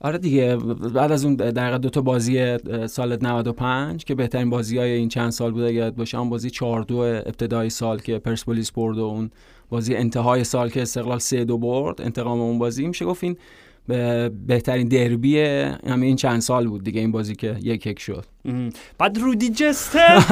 آره دیگه، بعد از اون دقیقه دو تا بازی سال 95 که بهترین بازی‌های این چند سال بود یاد باشه، اون بازی 4-2 ابتدای سال که پرسپولیس برد و اون بازی انتهای سال که استقلال 3-2 برد، انتقام اون بازی میشه گفت این بهترین دربی همین چند سال بود دیگه، این بازی که 1-1 شد. پدرو دیجستر،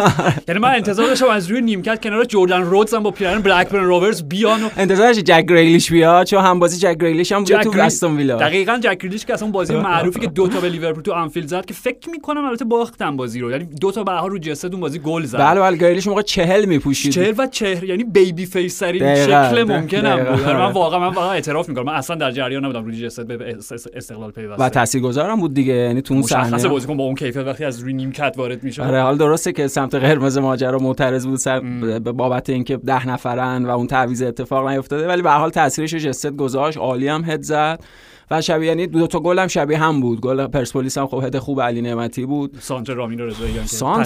یعنی من انتظار داشتم از روی نیمکت کنار جردن رودز هم با پیرن بلکبرن راورز بیان و انتظار داشتم جک گریلیش بیاد، چون هم بازی جک گریلیش هم بود تو استون ویلا. دقیقاً جک گریلیش که اصلا بازی معروفی که 2 تا به لیورپول تو آنفیلد زد که فکر می‌کنم البته باختن بازی رو، یعنی 2 تا به‌ها رو جسد اون بازی گل زد. بله گریلیش موقع 40 می‌پوشید، 40 و چهره، یعنی بیبی فیس سرین شکل ممکنم بود. من واقعاً اعتراف می‌کنم، من اصلا در جریان نبودم روی جسد به استقلال پیوسته و تاثیرگذارم بود دیگه، یعنی تو اون صحنه بازیکن با اون کیفیت وقتی از نیمکت وارد میشه. آره حال درسته که سمت قرمز ماجرا معترض بود بابت اینکه 10 نفرن و اون تعویض اتفاق نیفتاده، ولی به هر حال تاثیرش جسد گذاشت، عالی هم هد زد و شبیه، یعنی 2 تا گل هم شبیه هم بود. گل پرسپولیس هم خب هد خوب علی نعمتی بود، سانتر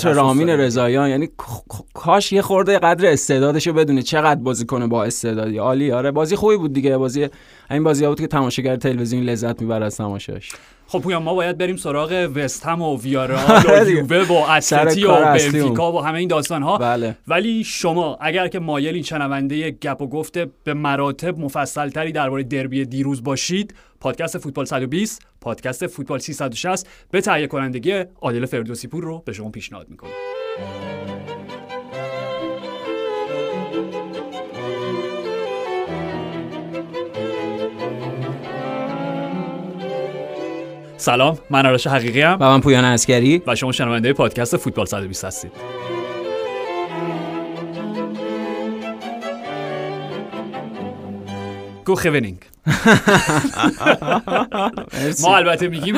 رامین رضاییان یعنی کاش یه خورده قدر استعدادشو بدونه، چقدر بازیکن با استعدادی عالی. آره بازی خوبی بود دیگه، این بازی بود که تماشاگر تلویزیون لذت میبره از تماشاش. خب پویان ما باید بریم سراغ وستهم و ویارئال و یووه و اتلتی و بنفیکا و همه این داستان ها. بله. ولی شما اگر که مایلین شنونده گپ و گفت به مراتب مفصل تری درباره دربی دیروز باشید، پادکست فوتبال 120، پادکست فوتبال 360 به تهیه کنندگی عادل فردوسی پور رو به شما پیشنهاد میکنم. سلام، من آرش حقیقی ام و من پویان عسکری و شما شنونده پادکست فوتبال 120 هستید. گو خوینینگ. ما البته میگیم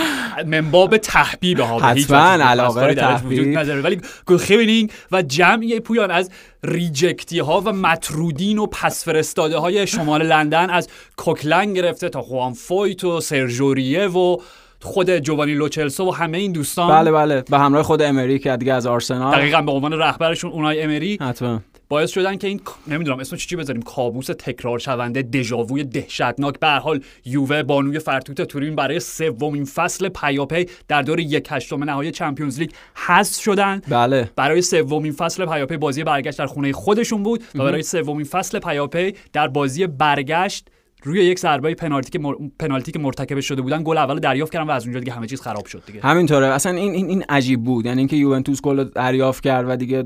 منباب تحبیب ها، حتما علاقه تحبیب نداره، ولی گو خوینینگ و جمعی پویان از ریجکتی ها و مطرودین و پس فرستاده های شمال لندن، از کوکلند گرفته تا خوان فویت و سرژوریه و خود جوانی لوچلسو و همه این دوستان. بله به همراه خود امری که دیگه از آرسنال دقیقاً به عنوان رهبرشون اونای امری حتما باعث شدن که این نمیدونم اسمش چی بذاریم، کابوس تکرار شونده، دژاووی دهشتناک. به هر حال یووه بانوی فرتوت تورین برای سومین فصل پیاپی در دور 1/8 نهایی چمپیونز لیگ حذف شدن. بله. برای سومین فصل پیاپی بازی برگشت در خونه خودشون بود و برای سومین فصل پیاپی در بازی برگشت روی یک ضربه پنالتی که مرتکب شده بودن گل اول دریافت کردن و از اونجا دیگه همه چیز خراب شد دیگه. همینطوره، اصلا این عجیب بود، یعنی اینکه یوونتوس گل دریافت کرد و دیگه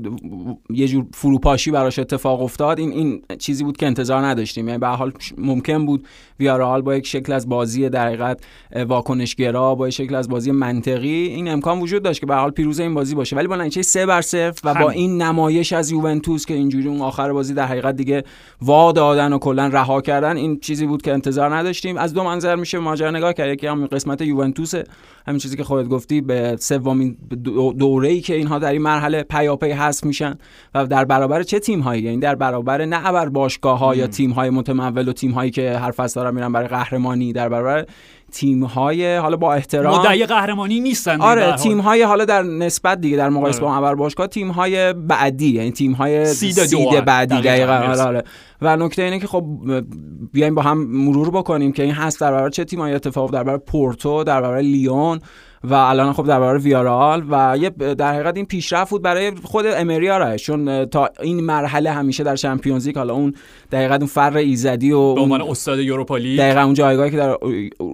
یه جور فروپاشی براش اتفاق افتاد، این چیزی بود که انتظار نداشتیم. یعنی به هر حال ممکن بود ویارئال با یک شکل از بازی در حقیقت واکنشگرا، با یک شکل از بازی منطقی، این امکان وجود داشت که به هر حال پیروز این بازی باشه، ولی با نتیجه 3-0 و با این نمایش از یوونتوس که اینجوری اون آخر بازی در حقیقت دیگه وا دادن و کلا رها کردن، این چیزی بود که انتظار نداشتیم. از 2 منظر میشه ماجرا نگاه کرد، یکی هم قسمت یوونتوس، همین چیزی که خودت گفتی، به سومین دوره‌ای که اینها در این مرحله پیاپی حذف میشن و در برابر چه تیم‌هایی، یعنی در برابر نه ابر باشگاه‌ها یا تیم‌های متمول و تیم‌هایی که هر فصل دارن میرن برای قهرمانی، در برابر تیم‌های حالا با احترام مدعی قهرمانی نیستن. آره تیم‌های حالا در نسبت دیگه در مقایسه با ابر باشگاه تیم‌های بعدی، یعنی تیم‌های سید بعدی دقیقاً. و نکته اینه که خب بیایم با هم مرور بکنیم که این هست در برابر چه تیمایی اتفاق، در برابر پورتو، در برابر لیون و الان خب در برابر ویارئال. و یه در حقیقت این پیشرفت بود برای خود امری آرایش، چون تا این مرحله همیشه در چمپیونز لیگ، حالا اون دقیقاً اون فر ایزدی و به عنوان استاد اروپا لیگ دقیقاً اون جایگاهی که در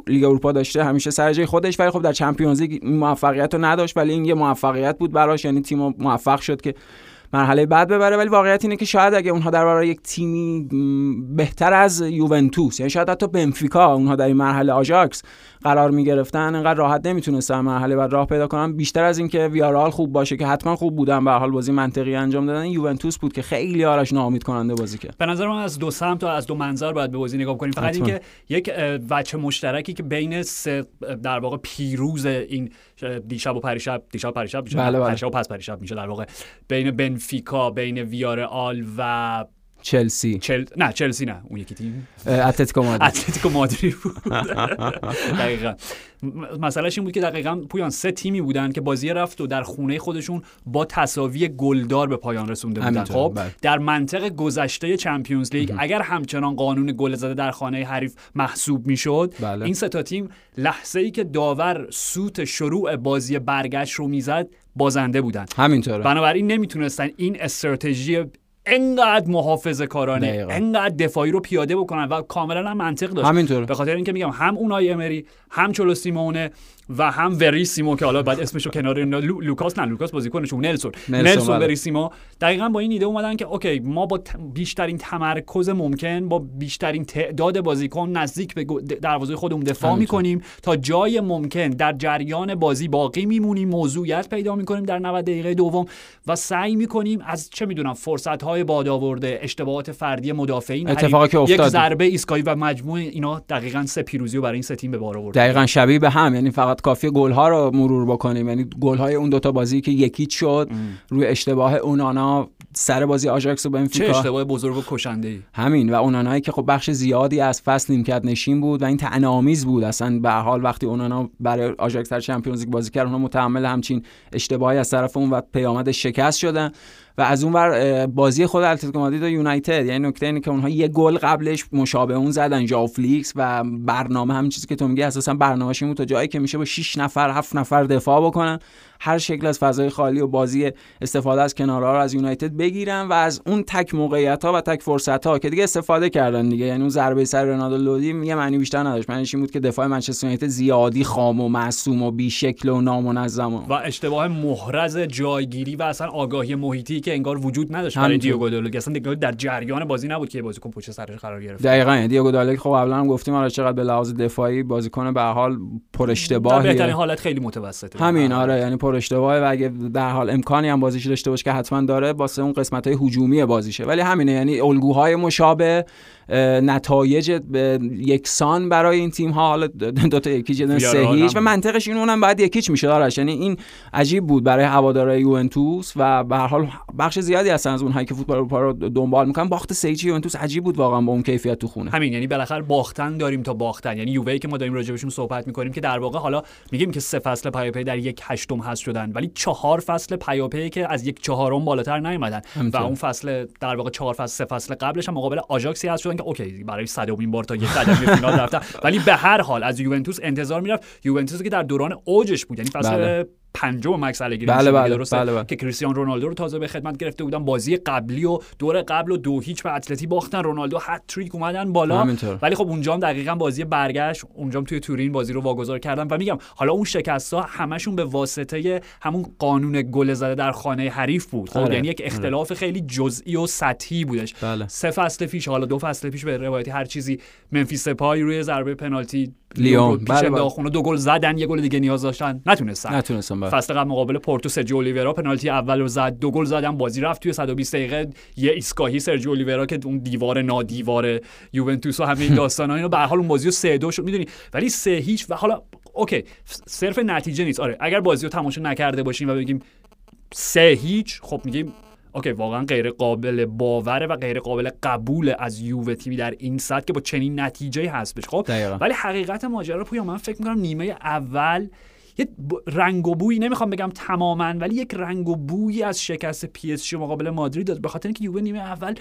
لیگ اروپا داشته همیشه سر جای خودش، ولی خب در چمپیونز لیگ موفقیتو نداشت، ولی این یه موفقیت بود براش، یعنی تیم موفق شد که مرحله بعد ببره. ولی واقعیت اینه که شاید اگه اونها در برابر یک تیمی بهتر از یوونتوس، یعنی شاید حتی بنفیکا، اونها در این مرحله آژاکس قرار می‌گرفتن، انقدر راحت نمیتونستن مرحله بعد راه پیدا کنن. بیشتر از این که ویارئال خوب باشه که حتما خوب بودن، به هر حال بازی منطقی انجام دادن، یوونتوس بود که خیلی آرش ناامید کننده بازی کرد. به نظر من از 2 سمت و از 2 منظر باید به بازی نگاه کنیم. فقط اینکه یک وجه مشترکی که بین در واقع پیروز این دیشب و پریشب بله. پس پریشب میشه در واقع بین بنفیکا، بین ویارئال و چلسی اون یکی تیم اتلتیکو مادرید بود. دقیقاً مسئلهش این بود که دقیقاً پویان سه تیمی بودن که بازی رفت و در خونه خودشون با تساوی گلدار به پایان رسونده بودن. خب در منطقه گذشته چمپیونز لیگ اگر همچنان قانون گل زده در خانه حریف محسوب میشد، این سه تا تیم لحظه‌ای که داور سوت شروع بازی برگشت رو میزد بازنده بودن. همینطوره. بنابراین نمیتونستن این استراتژی انقدر محافظه کارانه دقیقا. انقدر دفاعی رو پیاده بکنن و کاملا هم منطق داشت. همینطوره. به خاطر اینکه میگم هم اونای امری، هم چلو سیمونه و هم وریسیمو که حالا بعد اسمشو کنار اینا لوکاس بازیکنشون نلسون وریسیمو دقیقاً با این ایده اومدن که اوکی ما با بیشترین تمرکز ممکن با بیشترین تعداد بازیکن نزدیک به دروازه خودمون دفاع می‌کنیم تا جای ممکن در جریان بازی باقی میمونیم، موضوعیت پیدا می‌کنیم در 90 دقیقه دوم و سعی می‌کنیم از چه می‌دونم فرصت‌های بادآورده، اشتباهات فردی مدافعین، یک ضربه ایستگاهی و مجموع اینا دقیقاً سه پیروزی برای این سه تیم به بار آورد. دقیقاً شبیه به هم، یعنی کافیه گل ها رو مرور بکنیم، یعنی گل های اون دوتا بازی که یکی شد روی اشتباه اونانا سر بازی آژاکس و بنفیکا، چه اشتباه بزرگ و کشنده‌ای همین، و اونانایی که خب بخش زیادی از فصل نیمکت نشین بود و این طعنه‌آمیز بود اصلا. به هر حال وقتی اونانا برای آژاکس در چمپیونز لیگ بازی کرد، اونها متحمل همچین اشتباهی از طرف اون و پیامد شکست شدن. و از اون ور بازی خود اتلتیکو مادرید و یونایتد، یعنی نکته اینه که اونها یه گل قبلش مشابه اون زدن جافلیکس و برنامه همین چیزی که تو میگی اساسا برنامه‌اش این بود تا جایی که میشه با 6 نفر 7 نفر دفاع بکنن، هر شکل از فضای خالی و بازی استفاده از کنارها رو از یونایتد بگیرن و از اون تک موقعیت‌ها و تک فرصت‌ها که دیگه استفاده کردن دیگه، یعنی اون ضربه سر رونالدو لودی میگه معنی بیشتر نداشت. معنیش این بود که دفاع منچستر یونایتد زیادی خام و معصوم و بی‌شکل و نامنظم و اشتباه محرز جایگیری و اصلا آگاهی محیطی که انگار وجود نداشت برای دیوگو دالو، اصلا در جریان بازی نبود که بازیکن پشت سرش قرار گرفت. دقیقاً دیوگو دالو خب قبلا هم گفتیم آره چقدر به لحاظ دفاعی بازیکن به هر حال پر اشتباهه، بهترین حالت خیلی متوسطه همین. آره یعنی پر اشتباهه و اگه در حال امکانی هم بازیش داشته باشه که حتما داره، واسه اون قسمت‌های هجومی بازیشه، ولی همینه، یعنی الگوهای مشابه، نتایج یکسان برای این تیم‌ها، حالا دو تا یکی جدن سه هیچ و منطقش این اونم بعد یکیچ میشه دارش، یعنی این عجیب بود برای هوادارهای یوونتوس و به هر حال بخش زیادی هستن از اونهایی که فوتبال اروپا رو دنبال میکنن. باخت سیچ یوونتوس عجیب بود واقعا با اون کیفیت تو خونه. همین، یعنی بالاخره باختن داریم تا باختن، یعنی یووه که ما داریم راجعشون صحبت میکنیم که در واقع حالا میگیم که سه فصل پیاپی در یک هشتم هست شدن، ولی چهار فصل پیاپی که از یک چهارم بالاتر نیومدن و اون فصل در واقع چهار فصل سه فصل قبلش هم مقابل آژاکسی هست شدن که اوکی برای صدمین بار تا یک قدم به فینال رفتن، ولی به هر حال از یوونتوس انتظار میرفت، یوونتوس که در دوران اوجش بود، یعنی فصل پنجم مکسله گیری درسته که کریستیانو رونالدو رو تازه به خدمت گرفته بودن، بازی قبلی و دور قبل و 2-0 به اتلتی باختن، رونالدو هتریک اومدن بالا، ولی خب اونجا هم دقیقاً بازی برگشت اونجام توی تورین بازی رو واگذار کردن و میگم حالا اون شکست‌ها همشون به واسطه همون قانون گل زده در خانه حریف بود. خب یعنی یک اختلاف خیلی جزئی و سطحی بودش. سه فصل پیش، حالا دو فصل پیش به روایت هر چیزی، منفیس پای روی ضربه پنالتی لیون پیش داخونه دو گل زدن، یه گل دیگه نیاز داشتن نتونستن. فصل قبل مقابل پورتو سرجیو اولیورا پنالتی اول رو زد، دو گل زدن، بازی رفت توی 120 دقیقه، یه ایستگاهی سرجیو اولیورا که اون دیوار نادیوار یوونتوس و همین داستانا اینو به هر حال اون بازی رو 3-2 شد میدونی، ولی 3-0 و حالا اوکی صرف نتیجه نیست. آره اگر بازی رو تماشا نکرده باشیم و بگیم 3-0 خب میگیم اوکی واقعا غیر قابل باوره و غیر قابل قبول از یووه تیمی در این سطح که با چنین نتیجه‌ای هستش. خب ولی حقیقت ماجرا پویا من فکر می‌کنم نیمه اول یه رنگ و بویی، نمیخوام بگم تماما، ولی یک رنگ و بویی از شکست پی اس جی مقابل مادرید داد، به خاطر اینکه یووه نیمه اول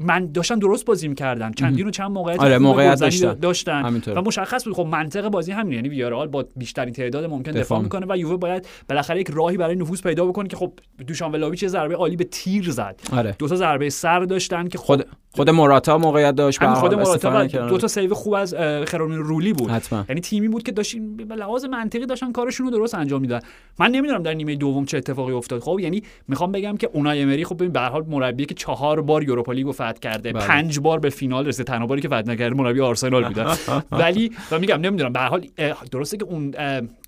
من داشتن درست بازی می‌کردن، چندین و چند موقعیت داشتن و مشخص بود خب منطق بازی همینه، یعنی ویارئال با بیشترین تعداد ممکن دفاع میکنه و یووه باید بالاخره یک راهی برای نفوذ پیدا بکنه که خب دوشان ولاهویچ یه ضربه عالی به تیر زد، دو تا ضربه سر داشتن که خود موراتا موقعیت داشت، خود موراتا دو تا سیو خوب از خرامین رولی بود، یعنی تیمی بود که داشتن به لحاظ منطقی داشتن کارشون رو درست انجام میدادن. من نمیدونم در نیمه دوم چه اتفاقی افتاد. خب یعنی میخوام بگم که اونای امری خب به هر حال مربی که 4 بار یوروپا لیگو فتح کرده، 5 بار به فینال رسید، تنها باری که فتح نکرده مربی آرسنال بوده. ولی و میگم نمیدونم به هر حال درسته که اون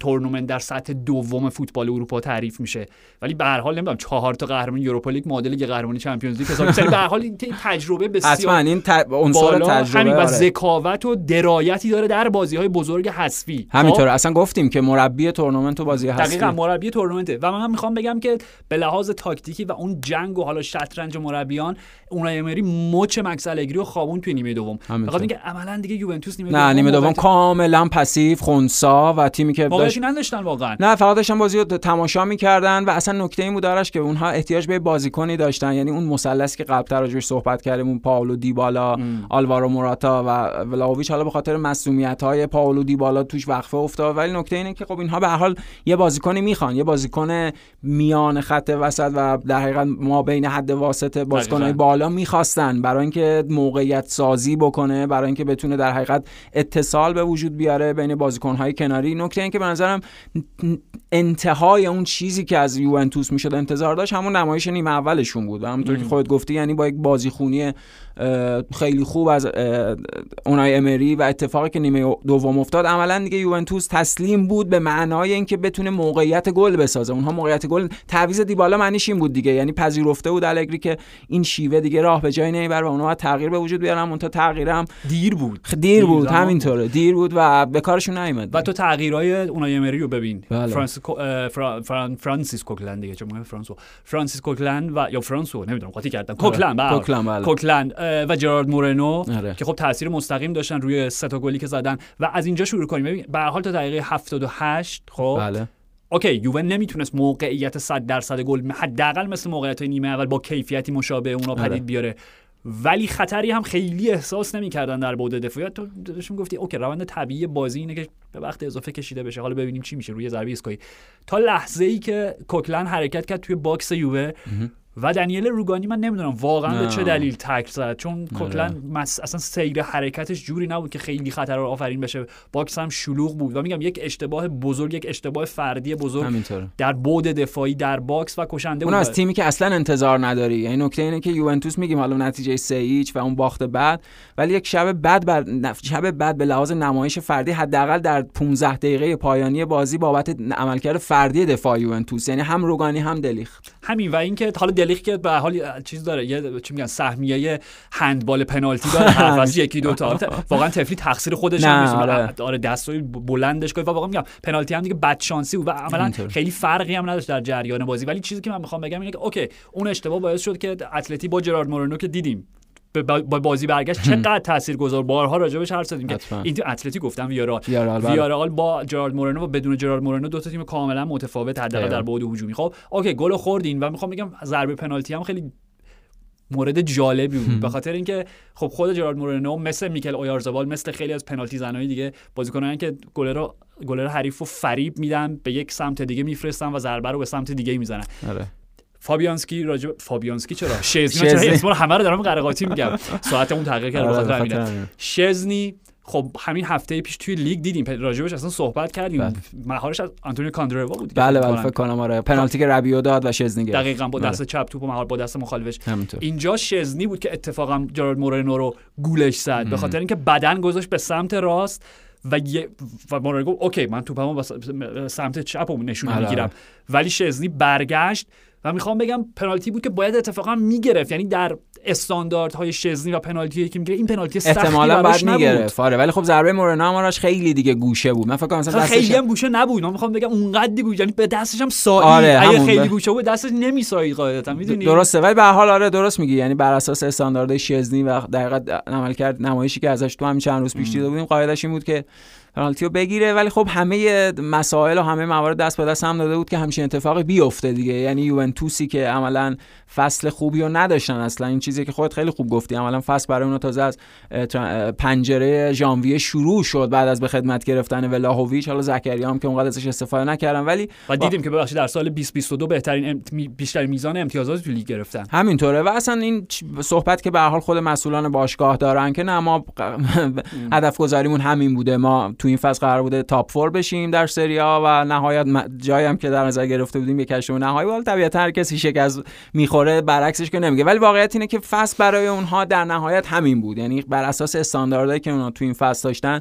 تورنمنت در سطح دوم فوتبال اروپا تعریف میشه، ولی به هر حال نمیدونم 4 تا قهرمانی یوروپا لیگ معادل قهرمانی چمپیونز لیگ حساب، به هر حال تجربه بسیار این عنصر تجربه و ذکاوت و درایتی داره در بازی‌های بزرگ حذفی. همینطوره، اصلا گفتیم که مربی تورنمنت و بازی حذفی. دقیقاً مربی تورنمنته و من هم می‌خوام بگم که به لحاظ تاکتیکی و اون جنگ و حالا شطرنج و مربیان، اونای امری مچ مکس الگری رو خوابون توی نیمه دوم. بخاطر اینکه عملاً دیگه یوونتوس نیمه دوم کاملاً پسیو، خونسا و تیمی که داشتن نداشتن واقعاً. نه فقط داشتن بازی رو تماشا می‌کردن و اصلا نکته این بود داشت که اونها احتیاج به بازیکنی داشتن، یعنی اون مثلثی که قبل‌تر راجعش صحبت کردیم، اون پاولو دیبالا، آلوارو موراتا و ولاهوویچ، حالا به خاطر مسئولیت‌های پاولو دیبالا توش وقفه افتاد. ولی نکته اینه که خب اینها به هر حال یه بازیکنی میخوان، یه بازیکن میان خط وسط و در حقیقت ما بین حد واسط بازیکن‌های بالا میخواستن برای اینکه موقعیت سازی بکنه، برای اینکه بتونه در حقیقت اتصال به وجود بیاره بین بازیکن‌های کناری. نکته اینه که به نظرم انتهای اون چیزی که از یوونتوس میشد انتظار داشت همون نمایش نیمه اولشون بود و همونطور که خودت گفتی، یعنی با یک بازیخونی خیلی خوب از اونای امری و اتفاقی که نیمه دوم افتاد، عملا دیگه یوونتوس تسلیم بود به معنای اینکه بتونه موقعیت گل بسازه. اونها موقعیت گل، تعویض دیبالا معنیش این بود دیگه، یعنی پذیرفته بود الگری که این شیوه دیگه راه به جای نمیبره و اونها تغییر به وجود بیارن. اون تا تغییرم دیر بود همینطوره دیر بود و به کارشون نیومد. و تو تغییرای اونای امری رو ببین، فرانسیسکو کوکلاندو دیگه، چون فرانسیسکو کوکلاندو و یا فرانسو نمیدونم قاطی کردم، کوکلاندو و جرارد مورنو که خب تاثیر مستقیم داشتن روی سه تا گلی که زدن. و از اینجا شروع کنیم، ببین به هر حال تا دقیقه 78 خب اوکی یووه نمیتونست موقعیت 100% گل حداقل مثل موقعیت نیمه اول با کیفیتی مشابه اونا پدید بیاره، ولی خطری هم خیلی احساس نمی‌کردن در بعد دفاعی. تو داشتم گفتی اوکی روند طبیعی بازی اینه که به وقت اضافه کشیده بشه، حالا ببینیم چی میشه روی ضربه ایستگاهی. تا لحظه‌ای که کوکلاند حرکت کرد توی باکس یووه و دانیل روگانی، من نمیدونم واقعا به چه دلیل تکل زد، چون کوکلاند اصلا سیر حرکتش جوری نبود که خیلی خطر آفرین بشه، باکس هم شلوغ بود و میگم یک اشتباه بزرگ، یک اشتباه فردی بزرگ در بعد دفاعی در باکس و کشنده بود. اون از تیمی که اصلا انتظار نداری، یعنی نکته اینه که یوونتوس میگیم حالا نتیجه 3-0 و اون باخت بعد، ولی یک شب بعد به لحاظ نمایش فردی حداقل در 15 دقیقه پایانی بازی بابت عملکرد فردی دفاع یوونتوس، یعنی هم روگانی هم دلیخت همین. و اینکه حالا دلیخت که به حال چیز داره، یه چی میگن سهمیه هندبال پنالتی داره، هر واسه یکی دو تا واقعا تفلی تقصیر خودش نمیزونه، آره دستوی بلندش کرد و واقعا میگم پنالتی هم دیگه بد شانسی و عملا خیلی فرقی هم نداشت در جریان بازی. ولی چیزی که من میخوام بگم اینه که اوکی اون اشتباه باعث شد که اتلتی با جرارد مورنو که دیدیم با بازی برگشت چقدر تاثیرگذار، بارها راجبش حرف زدیم که این اتلتیک گفتن ویارئال با جرارد مورنو و بدون جرارد مورنو دو تا تیم کاملا متفاوت حداقل در بعد هجومی. خب اوکی گل خوردین و میخوام بگم ضربه پنالتی هم خیلی مورد جالبی بود به خاطر اینکه خب خود جرارد مورنو مثل میکل اویارزابال، مثل خیلی از پنالتی زنای دیگه بازیکنان که گلر حریفو فریب میدن، به یک سمت دیگه میفرستن و ضربه رو به سمت دیگه میزنن. فابیانسکی چرا شزنی اسمو همه رو دارم قرقاتی میگم، ساعتمون تغییر کرده بخاطر همینه. شزنی خب همین هفته پیش توی لیگ دیدیم راجبش اصلا صحبت کردیم، مهارش از آنتونیو کاندروا بود. بله فکر کنم آره، پنالتی که ربیو داد و شزنی گرفت دقیقاً با دست چپ توپو مهار با دست مخالفش. اینجا شزنی بود که اتفاقا جرارد مورنو رو گولش زد به خاطر اینکه بدن گذاشت به سمت راست و مورنو گفت اوکی من توپمو به سمت چپم نشون میگیرم، ولی شزنی برگشت و میخوام بگم پنالتی بود که باید اتفاقا میگرفت، یعنی در استانداردهای شزنی و پنالتی که میگیره این پنالتی سختی احتمالاً بعد میگرفت آره، ولی خب ضربه مورنو اماراش خیلی دیگه گوشه بود. من فکر کنم مثلا خیلی هم گوشه نبود، من میخوام بگم اونقدی بود، یعنی به دستش هم سایه آره خیلی گوشه بود، دستش نمیسایید قاعدتا، میدونی درسته. ولی به هر حال آره درست میگی، یعنی بر اساس استانداردهای شزنی و دقیقاً عملکرد نمایشی که ازش تو همین چند روز پیش دیده بودیم، قاعدش این بود که پنالتیو بگیره، ولی خب همه مسائل و همه موارد دست به دست هم داده بود که همچین اتفاقی بیفته دیگه. یعنی یوونتوسی که عملاً فصل خوبی رو نداشتن اصلا، این چیزی که خودت خیلی خوب گفتی، عملاً فصل برای اونا تازه از پنجره ژانویه شروع شد بعد از به خدمت گرفتن ولاهوویچ، حالا زکریا هم که اونقدر ازش استفاده نکردن. ولی و دیدیم که ببخشید در سال 2022 بیشتر میزان امتیازات تو لیگ گرفتن همینطوره. و اصلا این صحبت که به هر حال خود مسئولان باشگاه دارن که نه ما هدف گذاریمون همین بوده، ما تو این فصل قرار بوده تاپ 4 بشیم در سری آ و نهایت جایی هم که در نظر گرفته بودیم یک هشتم نهایی بود. طبیعتا هر کسی شکست میخوره برعکسش که نمیگه، ولی واقعیت اینه که فصل برای اونها در نهایت همین بود، یعنی بر اساس استانداردهایی که اونا تو این فصل داشتن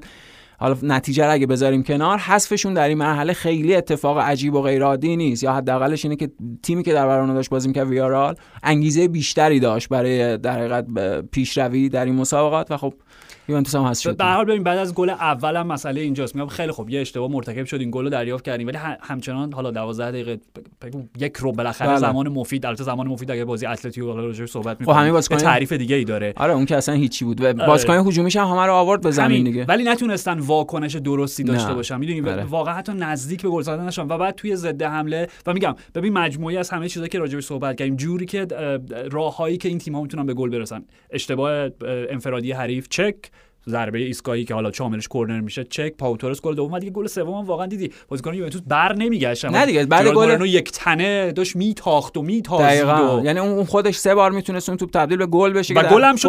حالا نتیجه را اگه بذاریم کنار، حذفشون در این مرحله خیلی اتفاق عجیب و غیر عادی نیست، یا حداقلش اینه که تیمی که در برابر اون داشت بازی می‌کرد ویارئال انگیزه بیشتری داشت برای در حقیقت پیشروی در این مسابقات و خب یوونتوس هم هست شد. به هر حال ببین بعد از گل اولم مسئله اینجاست، میگم خیلی خوب یه اشتباه مرتکب شدین، گل رو دریافت کردین، ولی همچنان حالا 12 دقیقه یک رو بالاخره زمان مفید، البته زمان مفید اگه بازی اتلتیکو حالا راجع صحبت می‌کنیم به تعریف دیگه‌ای داره. آره اون که اصلا هیچی بود و بازیکن هجومیش هم همه رو آورد به زمین دیگه، ولی نتونستن واکنش درستی داشته باشن، میدونی واقعا حتی نزدیک به گل زدن نشن و بعد توی ضد حمله و میگم ببین مجموعه‌ای از همه چیزایی که راجع صحبت کردیم، جوری که راههایی که این تیم‌ها میتونن به گل برسن، اشتباه انفرادی حریف، چک ضربه ایستگاهی که حالا شاملش کورنر میشه، چک پاوتورس، گل دوم دیگه، گل سوم واقعا دیدی بازیکن یوونتوس بر نمیگشتن، نه دیگه بعد گل یک تنه داشت میتاخت و میتازید، یعنی اون خودش سه بار میتونست اون توپ تبدیل به گل بشه و گل هم شد،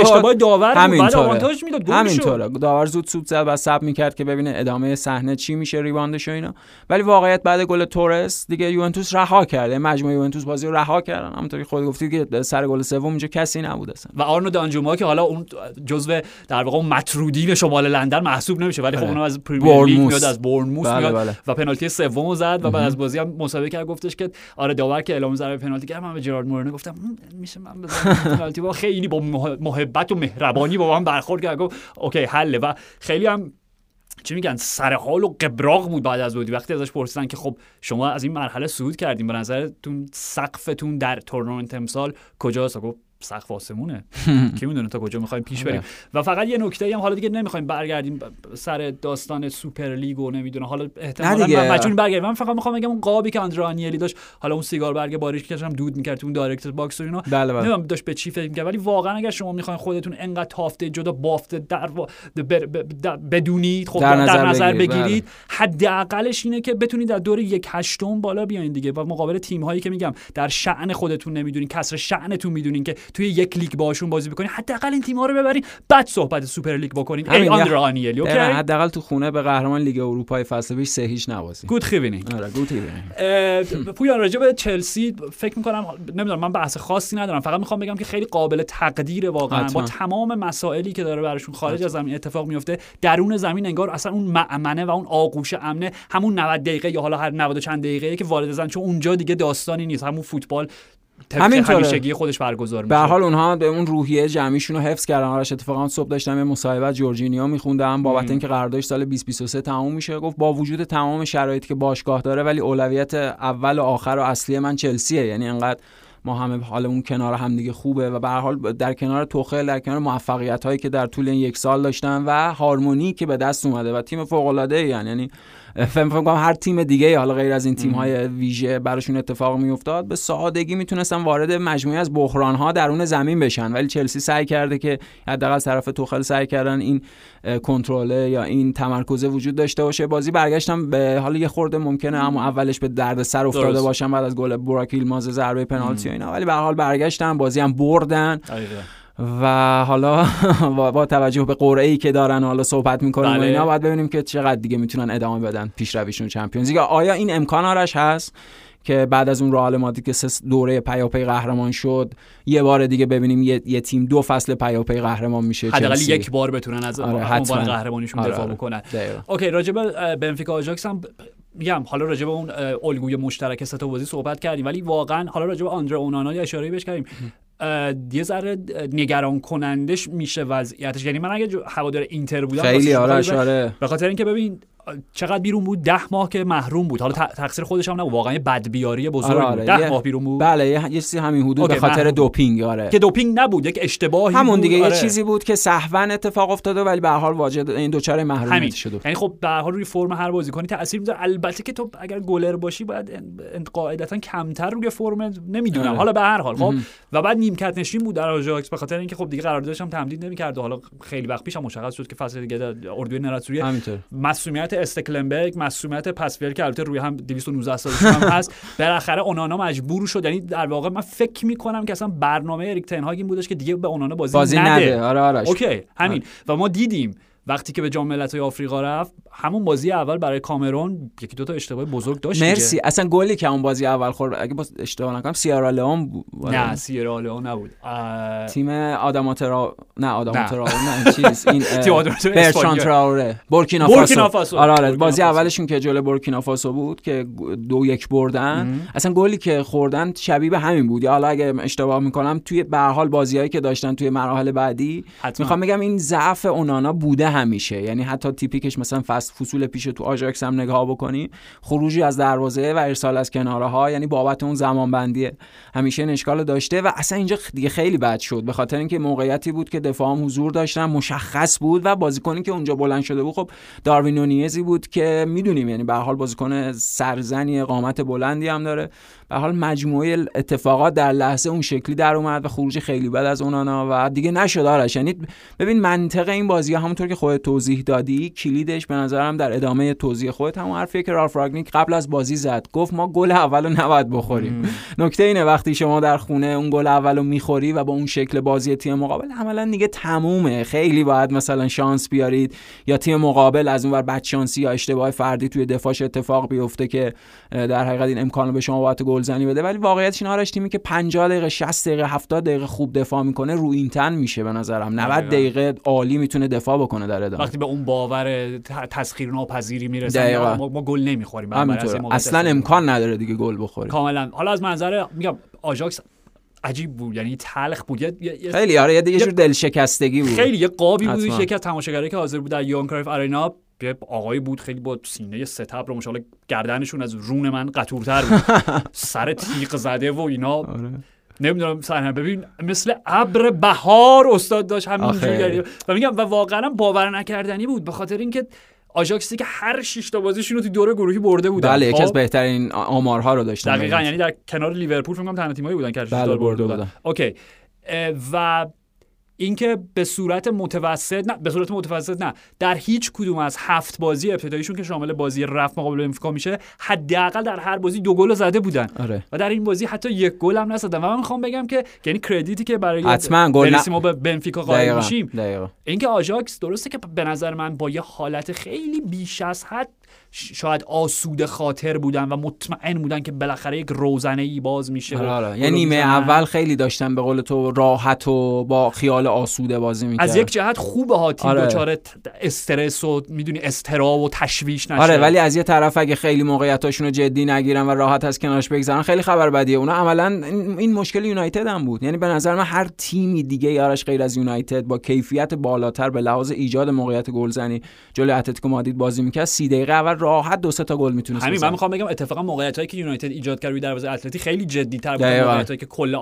اشتباه داور بعد آوانتاژ میداد، گل همینطوره داور زود سوت زد و ساب میکرد که ببینه ادامه صحنه چی میشه، ریباندش و اینا، ولی واقعیت بعد گل تورس دیگه یوونتوس رها کرده، مجموعه یوونتوس بازی رو رها کردن، همونطوری خود گفتی که سر گل سوم اونجا کسی نبود اصلا، و آرنو دانجوما که حالا اون جزو در واقع مطرودین شمال لندن محسوب نمیشه ولی خب اونم از پریمیر لیگ میاد، از بورنموث میاد و پنالتی سومو زد و بعد از بازی هم مسابقه کرد، گفتش که آره داور که اعلام ضربه پنالتی کرد، من به جرارد مورنو گفتم میشه من بزنم پنالتی، با خیلی با محبت و مهربانی با من برخورد کرد، گفت اوکی حله، و خیلی هم چی میگن سر حال و قبراق بود بعد از بودی وقتی ازش پرسیدن که خب شما از این مرحله صعود کردین، به نظرتون سقفتون در تورنمنت امسال کجاست؟ گفت سقف آسمونه که میدونه تا کجا میخوایم پیش بریم. و فقط یه نکته هم، حالا دیگه نمیخوایم برگردیم سر داستان سوپر لیگ و نمیدونه، حالا احتمالاً مجبوریم برگردیم، من فقط میخوام بگم اون قابی که آندرانیلی داشت، حالا اون سیگار برگ باریش که داشتم دود میکرد اون دایرکتور باکس و اینا، نمیدونم داشت به چی فکر میکرد، ولی واقعا اگر شما میخواین خودتون انقدر تافته جدا بافته در بدونید، خب در نظر بگیرید، حداقلش اینه که بتونید در دور 1/8 بالا بیاین دیگه، و مقابل تیم هایی که میگم در شأن خودتون نمیدونین، کسر شأنتون میدونین که توی یک لیگ باشون بازی بکنین، حداقل این تیم‌ها رو ببرین بعد صحبت سوپر لیگ بکنین. ای آندرانیلی اوکی، حداقل تو خونه به قهرمان لیگ اروپای فصل پیش 3-0 نوازین. گود خوینین. آره گود خوینین. پویان راجع به چلسی فکر می‌کنم نمیدونم، من بحث خاصی ندارم، فقط می‌خوام بگم که خیلی قابل تقدیر واقعا با تمام مسائلی که داره براشون خارج از زمین اتفاق میفته، درون زمین انگار اصلا اون مأمنه و اون آغوش امنه همون 90 دقیقه یا حالا هر 90 چند دقیقه‌ای که وارد زن، چون اونجا دیگه داستانی نیست، همون فوتبال همیشگی خودش برگزار میشه. به هر حال اونها به اون روحیه جمعیشون رو حفظ کردن. آرش اتفاقا صبح داشتم یه مصاحبه جورجینیو میخوندم بابت اینکه قراردادش سال 2023 تموم میشه، گفت با وجود تمام شرایطی که باشگاه داره ولی اولویت اول و آخر و اصلی من چلسیه، یعنی انقدر ما همه حالمون کنار هم دیگه خوبه و به هر حال در کنار توخیل، در کنار موفقیت هایی که در طول این یک سال داشتن و هارمونی که به دست اومده و تیم فوق العاده، یعنی فهم کنم هر تیم دیگه حالا غیر از این تیم های ویژه براشون اتفاق میافتاد به سادگی میتونستن وارد مجموعه از بحران ها درون زمین بشن، ولی چلسی سعی کرده که حداقل از طرف توخیل سعی کردن این کنترله یا این تمرکزه وجود داشته باشه. بازی برگشتم به حالا یه خورده ممکنه اما اولش به دردسر افتاده باشم بعد از گل براک یلماز ضربه پنالتی و اینا، ولی به هر حال برگشتن، بازی هم بردن و حالا با توجه به قرعه‌ای که دارن حالا صحبت می‌کنیم و اینا، باید ببینیم که چقدر دیگه میتونن ادامه بدن پیشرویشون چمپیونز لیگ. آیا این امکان آرش هست که بعد از اون رئال مادرید که 3 دوره پیاپی قهرمان شد یه بار دیگه ببینیم یه تیم 2 فصل پیاپی قهرمان میشه، حداقل یک بار بتونن از عنوان قهرمانیشون دفاع بکنن؟ اوکی راجع به بنفیکا آژاکس هم میگم، حالا راجع به اون الگوی مشترک سه تا بازی صحبت کردیم، ولی واقعا حالا راجع به آندره اونانا یه اشاره‌ای بهش کردیم، یه ذره نگران کنندش میشه وضعیتش، یعنی من اگه هوادار اینتر بودم خیلی آره، به خاطر اینکه ببین چقدر بیرون بود، 10 ماه که محروم بود، حالا تقصیر خودش هم نبود، واقعا بدبیاری بزرگ بود، 10 ماه بیرون بود، بله یه چیزی همین حدود به خاطر دوپینگ، آره که دوپینگ نبود، یک اشتباهی همون دیگه بود. یه چیزی بود که سهوً اتفاق افتاده ولی به هر حال واجد این دوچار محرومیت شد، یعنی خب به هر حال روی فرم هر بازیکنی تاثیر میذاره، البته که تو اگر گلر باشی باید قاعدتاً کمتر روی فرم نمیدونم، حالا به هر حال خب و بعد نیمکت نشین بود در آژاکس به خاطر اینکه خب دیگه قراردادش هم تمدید نمی‌کرد، حالا خیلی وقت پیشم مشخص شد که فصل دیگه اردوی نراتسوری مسئولیت استکلنبرگ، مسئولیت پاسفیر که البته روی هم 219 سالش هم هست، بالاخره اونانا مجبور شد، یعنی در واقع من فکر می‌کنم که اصلا برنامه اریک تنهاگ این بودش که دیگه به اونانا بازی نده. آره اوکی همین. و ما دیدیم وقتی که به جام ملت‌های آفریقا رفت همون بازی اول برای کامرون یکی دو تا اشتباه بزرگ داشت. مرسی دیگه. اصلا گلی که اون بازی اول خورد اگه اشتباه نکنم سیرالئون بود. نه سیرالئون نبود. تیم آداماترا نه آداماترا نه این چیز این برشانتراوره بورکینافاسو. آره بازی اولشون که جلوی بورکینافاسو بود که 2-1 بردن اصلا گلی که خوردن شبیه همین بود. حالا اگه اشتباه میکنم توی به هر حال بازیایی که داشتن توی مراحل بعدی میخوام بگم این ضعف اونانا بوده همیشه. یعنی حتی تیپیکش مثلا فصول پیش تو آژاکس هم نگاه بکنی خروجی از دروازه و ارسال از کناره ها یعنی بابت اون زمان بندی همیشه این اشکال داشته و اصلا اینجا دیگه خیلی بد شد به خاطر اینکه موقعیتی بود که دفاعم حضور داشتن مشخص بود و بازیکنی که اونجا بلند شده بود خب داروین نونیزی بود که میدونیم یعنی به هر حال بازیکن سرزنی قامت بلندی هم داره. به هر حال مجموعه اتفاقات در لحظه اون شکلی در اومد و خروج خیلی بد از اونانا و دیگه نشد آرش. یعنی ببین منطق این بازی همونطور که خودت توضیح دادی کلیدش به نظرم در ادامه توضیح خودت همون حرفیه که رالف راگنیک قبل از بازی زد گفت ما گل اولو نباید بخوریم. نکته اینه وقتی شما در خونه اون گل اولو میخوری و با اون شکل بازی تیم مقابل عملا دیگه تمومه. خیلی باید مثلا شانس بیارید یا تیم مقابل از اونور بدشانسی یا اشتباه فردی توی دفاعش اتفاق بیفته که در حقیقت این امکانو به شما باعث گلزنی بده. ولی واقعیتش اینا آرش تیمی که 50 دقیقه 60 دقیقه 70 دقیقه خوب دفاع میکنه رو این تن میشه به نظرم 90 دقیقه عالی میتونه دفاع بکنه. وقتی به اون باور تسخیرناپذیری میرسن ما گل نمیخوریم اصلا امکان نداره دیگه گل بخوریم کاملا. حالا از منظر میگم آژاکس عجیب بود یعنی تلخ بود خیلی آره یه جور دل شکستگی بود خیلی یه قابی بود. یکی از تماشاگرایی که حاضر بود در یوان کرایف آرینا یه آقایی بود خیلی با سینه ستپ رو مشاله گردنشون از رون من قطورتر بود سر تیغ زده و اینا نمیدونم صحنه ببین مثل ابر بهار استاد داشت همینجوری و میگم و واقعا باور نکردنی بود به خاطر اینکه آژاکسی که هر 6 تا بازیشون رو تو دوره گروهی برده بودن بله یکی از بهترین آمارها رو داشتن دقیقاً یعنی در کنار لیورپول فکر کنم تنها تیمایی بودن که 6 تا برده بودن. اوکی و اینکه به صورت متوسط نه در هیچ کدوم از 7 بازی ابتداییشون که شامل بازی رفت مقابل بنفیکا میشه حداقل در هر بازی 2 گل زده بودن آره. و در این بازی حتی 1 گل هم نزدن و من میخوام بگم که یعنی کردیتی که برای بنسیمو به بنفیکا قائل میشیم اینکه آژاکس درسته که به نظر من با یه حالت خیلی بیش از حد شاید آسوده خاطر بودن و مطمئن بودن که بالاخره یک روزنه‌ای باز میشه آره. یعنی نیمه اول خیلی داشتن به قول تو راحت و با خیال آسوده بازی میکرد. از یک جهت خوبه ها تیم دچار استرس و میدونی اضطراب و تشویش نشه آره ولی از یه طرف اگه خیلی موقعیتاشون رو جدی نگیرن و راحت از کنارش بگذرن خیلی خبر بدیه. اونا عملا این مشکل یونایتد هم بود. یعنی به نظر من هر تیمی دیگه یارش غیر از یونایتد با کیفیت بالاتر به لحاظ ایجاد موقعیت گلزنی جلوی اتلتیکو مادرید بازی میکرد 30 دقیقه اول راحت 2-3 تا گل میتونست. همین من میخوام بگم اتفاقا موقعیتایی که یونایتد ایجاد کرد روی دروازه اتلتی خیلی جدی‌تر بود موقعیتایی که کل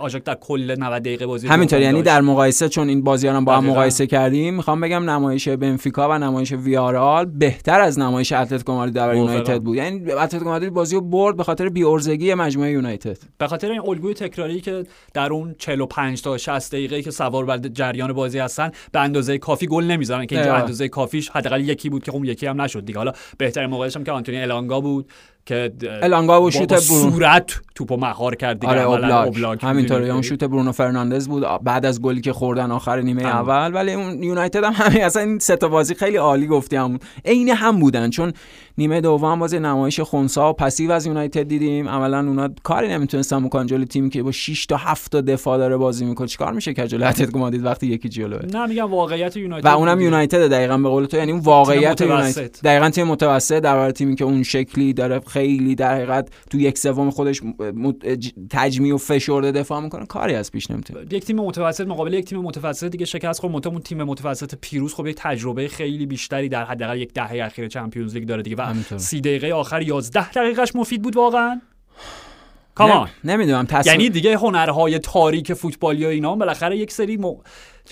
آژاکس در کل 90 دقیقه بازی همینطوری یعنی در مقایسه چون این بازی‌ها رو با هم مقایسه کردیم میخوام بگم نمایش بنفیکا و نمایش ویارئال بهتر از نمایش اتلتیکو مادرید در یونایتد بود. یعنی اتلتیکو مادرید بازیو برد به خاطر بی‌ارزگی مجموعه یونایتد به خاطر این الگوی تکراری که در اون 45 تا 60 دقیقه‌ای که سوار بر جریان بازی هستن به اندازه کافی گل نمیزنن که اینجا اندازه کافیش حداقل یکی بود که اون یکی هم نشد دیگه. حالا بهترین موقعیتش هم که آنتونی الانگا بود که الانگا و شوت صورت توپو مهار کرد دیگه عملا اوبلاک همینطوری اون شوت برونو فرناندز بود بعد از گلی که خوردن آخر نیمه اول. ولی اون یونایتد هم همین اصلا این سه تا بازی خیلی عالی گفتیم عین هم بودن چون نیمه دوم بازی نمایش خونسا و پسیو از یونایتد دیدیم عملا اونا کاری نمیتونستن بکنن جلوی تیمی که با 6 تا 7 تا دفاع داره بازی میکنه. چیکار میشه که جلوی اتلتیکو مادرید وقتی یکی جلوه نه میگم واقعیت یونایتد و اونم یونایتد دقیقاً به قول تو یعنی اون واقعیت یونایتد دقیقاً تیم متوسط در تیمی که اون شکلی داره خیلی در حقیقت تو یک سوم خودش تجمیع و فشرده دفاع میکنه کاری از پیش نمیتونه. یک تیم متوسط مقابل یک تیم متوسط دیگه شکست خورد. متأمون تیم متوسط پیروز خب یک تجربه خیلی بیشتری در حداقل یک دهه اخیر چمپیونز لیگ داره دیگه و 30 دقیقه آخر 11 دقیقه‌اش مفید بود واقعا. کامان نمیدونم یعنی دیگه هنرهای تاریک فوتبالی و اینا بالاخره یک سری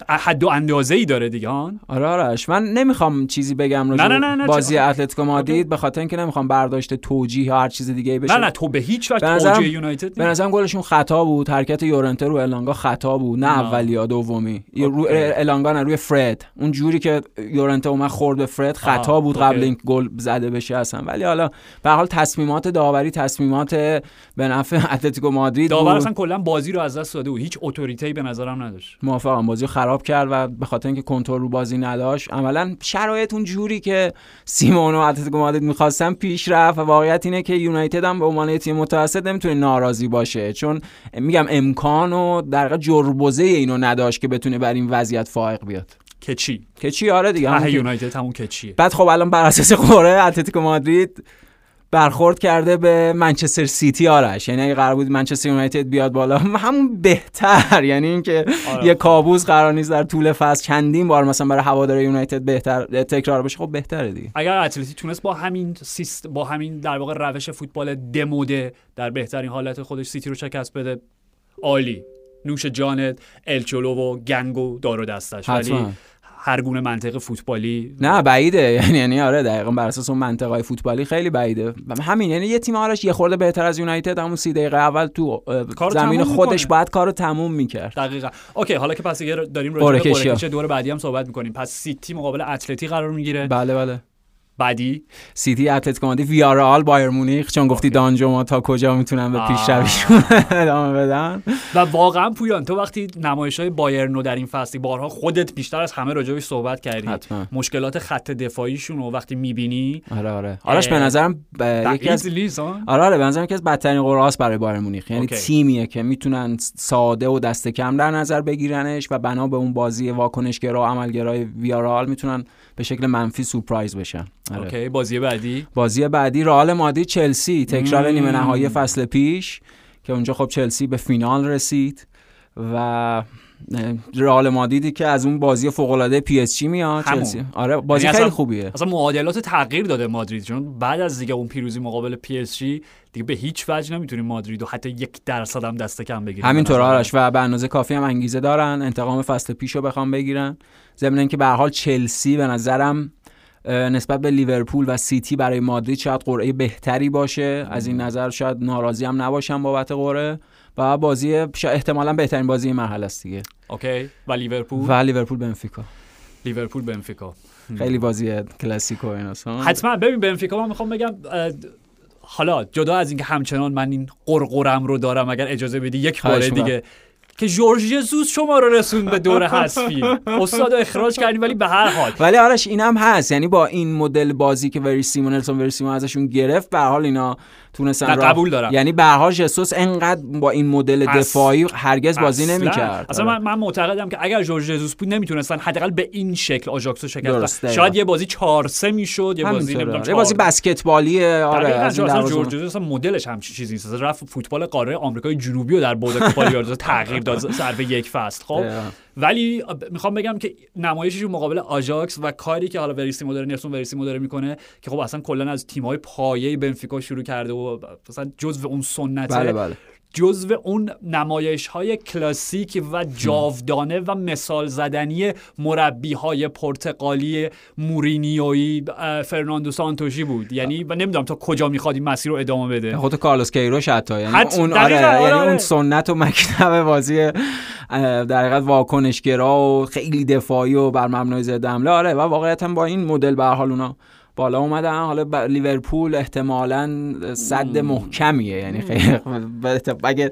حد و اندازه‌ای داره دیگه. آره آرش من نمیخوام چیزی بگم راجع بازی اتلتیکو مادرید به خاطر اینکه نمیخوام برداشت توجیه یا هر چیز دیگه بشه. نه تو به هیچ وجه توجیه یونایتد به نظرم گلشون خطا بود. حرکت یورنته رو الانگا خطا بود نه اولیا دومی رو الانگا نه روی فرد اون جوری که یورنته اومد خورد به فرد خطا بود قبل این گل زده بشه اصلا. ولی حالا به هر حال تصمیمات داوری تصمیمات به نفع اتلتیکو مادرید داور اصلا کلا بازی رو از دست داده بود هیچ اتوریتی به نظرم نداشت. موافقم بازی خراب کرد و به خاطر اینکه کنترل رو بازی نداشت عملا شرایط اون جوری که سیمون و اتلتیکو مادرید می‌خواستن پیش رفت و واقعیت اینه که یونایتد هم به عنوان تیم متوسط نمیتونه ناراضی باشه، چون میگم امکان و در واقع جربوزه اینو نداشت که بتونه بر این وضعیت فائق بیاد. کچی آره دیگه، همون یونایتد همون کچیه. بعد خب الان بر اساس قرعه اتلتیکو مادرید برخورد کرده به منچستر سیتی آرش، یعنی اگه قرار بود منچستر یونایتد بیاد بالا همون بهتر، یعنی اینکه یه کابوس قرار نیست در طول فصل چندین بار مثلا برای هوادار یونایتد بهتر تکرار بشه، خب بهتره دیگه. اگر اتلتیک تونست با همین سیستم با همین در واقع روش فوتبال دموده در بهترین حالت خودش سیتی رو شکست بده، عالی، نوش جانت، الچولو و گنگو دارو دستش، ولی هر گونه منطق فوتبالی نه بعیده، یعنی آره دقیقاً بر اساس اون منطق‌های فوتبالی خیلی بعیده. همین یعنی یه تیم آرش یه خورده بهتر از یونایتد همون 30 دقیقه اول تو زمین خودش باید کارو تموم می‌کرد. دقیقاً. اوکی حالا که پس داریم راجع به بورکینافاسو دور بعدی هم صحبت می‌کنیم. پس سیتی مقابل اتلتیک قرار می‌گیره. بله. بعدی سیتی اتلتیکو مادرید ویارئال بایر مونیخ، چون گفتی دانجوما تا کجا میتونن به پیشرویشون ادامه بدن. و واقعا پویان تو وقتی نمایش‌های بایرنو در این فصل بارها خودت بیشتر از همه راجعش صحبت کردی، حتما. مشکلات خط دفاعیشون رو وقتی می‌بینی آره آرش به نظرم یکی از آره به نظرم یکی از بدترین قرعه‌ها برای بایر مونیخ، یعنی تیمیه که میتونن ساده و دست کم در نظر بگیرنش و بنا به اون بازی واکنشگرا و عملگرای ویارئال میتونن به شکل منفی سورپرایز بشن. اوکی بازی بعدی رئال مادرید چلسی، تکرار نیمه نهایی فصل پیش که اونجا خب چلسی به فینال رسید و رئال مادریدی که از اون بازی فوق العاده پی اس جی میاد چلسی. آره بازی خیلی خوبیه. اصلا معادلات تغییر داده مادرید، چون بعد از دیگه اون پیروزی مقابل پی اس جی دیگه به هیچ وجه نمیتونیم مادرید و حتی 1% هم دست کم بگیریم. همینطور آرش، و به اندازه کافی هم انگیزه دارن انتقام فصل پیشو بخوام بگیرن، ضمن اینکه به هر حال چلسی به نظرم نسبت به لیورپول و سیتی برای مادرید شاید قرعه بهتری باشه، از این نظر شاید ناراضی هم نباشم بابت قرعه و بازی احتمالاً بهترین بازی این مرحله است دیگه. اوکی و لیورپول بنفیکا خیلی بازی کلاسیکو ایناست حتما. ببین بنفیکا من میخوام بگم، حالا جدا از اینکه همچنان من این قرقرم رو دارم، اگر اجازه بدی یک بار دیگه که جورج جسوس شما رو رسون به دور حذفی استادو اخراج کردیم، ولی به هر حال ولی آرش اینم هست، یعنی با این مدل بازی که وری سیمون ازشون گرفت به هر حال اینا تونستن قبول دارم، یعنی به هر حال جسوس انقدر با این مدل دفاعی هرگز بازی نمی‌کرد. اصلا من معتقدم که اگر جورج جسوس بود نمیتونستن حداقل به این شکل آژاکس رو شکست، شاید یه بازی 4-3 میشد، یه بازی نمیدونم چه بازی بسکتبالیه. آره اصلا جورج جسوس مدلش هم چیزی نیست، رفت فوتبال قاره آمریکای جنوبی رو در بعد فوتبال تغییر صرف یک فصل خب yeah. ولی میخوام بگم که نمایشش مقابل آژاکس و کاری که حالا نرسون وریسیمو داره میکنه که خب اصلا کلا از تیم‌های پایه بنفیکا شروع کرده و اصلا جزو اون سنته، بله. جزو اون نمایش‌های کلاسیک و جاودانه و مثال زدنی مربی‌های پرتغالی مورینیویی فرناندو سانتوشی بود، یعنی و نمیدونم تا کجا می‌خواد این مسیر رو ادامه بده، خود کارلوس کیروش حتی، یعنی اون یعنی اون سنت و مکتب بازی در حقیقت واکنشگرا و خیلی دفاعی و بر مبنای ضد حمله، آره و واقعیتاً با این مدل به هر حال اونا بالا اومدن. حالا لیورپول احتمالاً صد محکمیه، یعنی خیلی اگه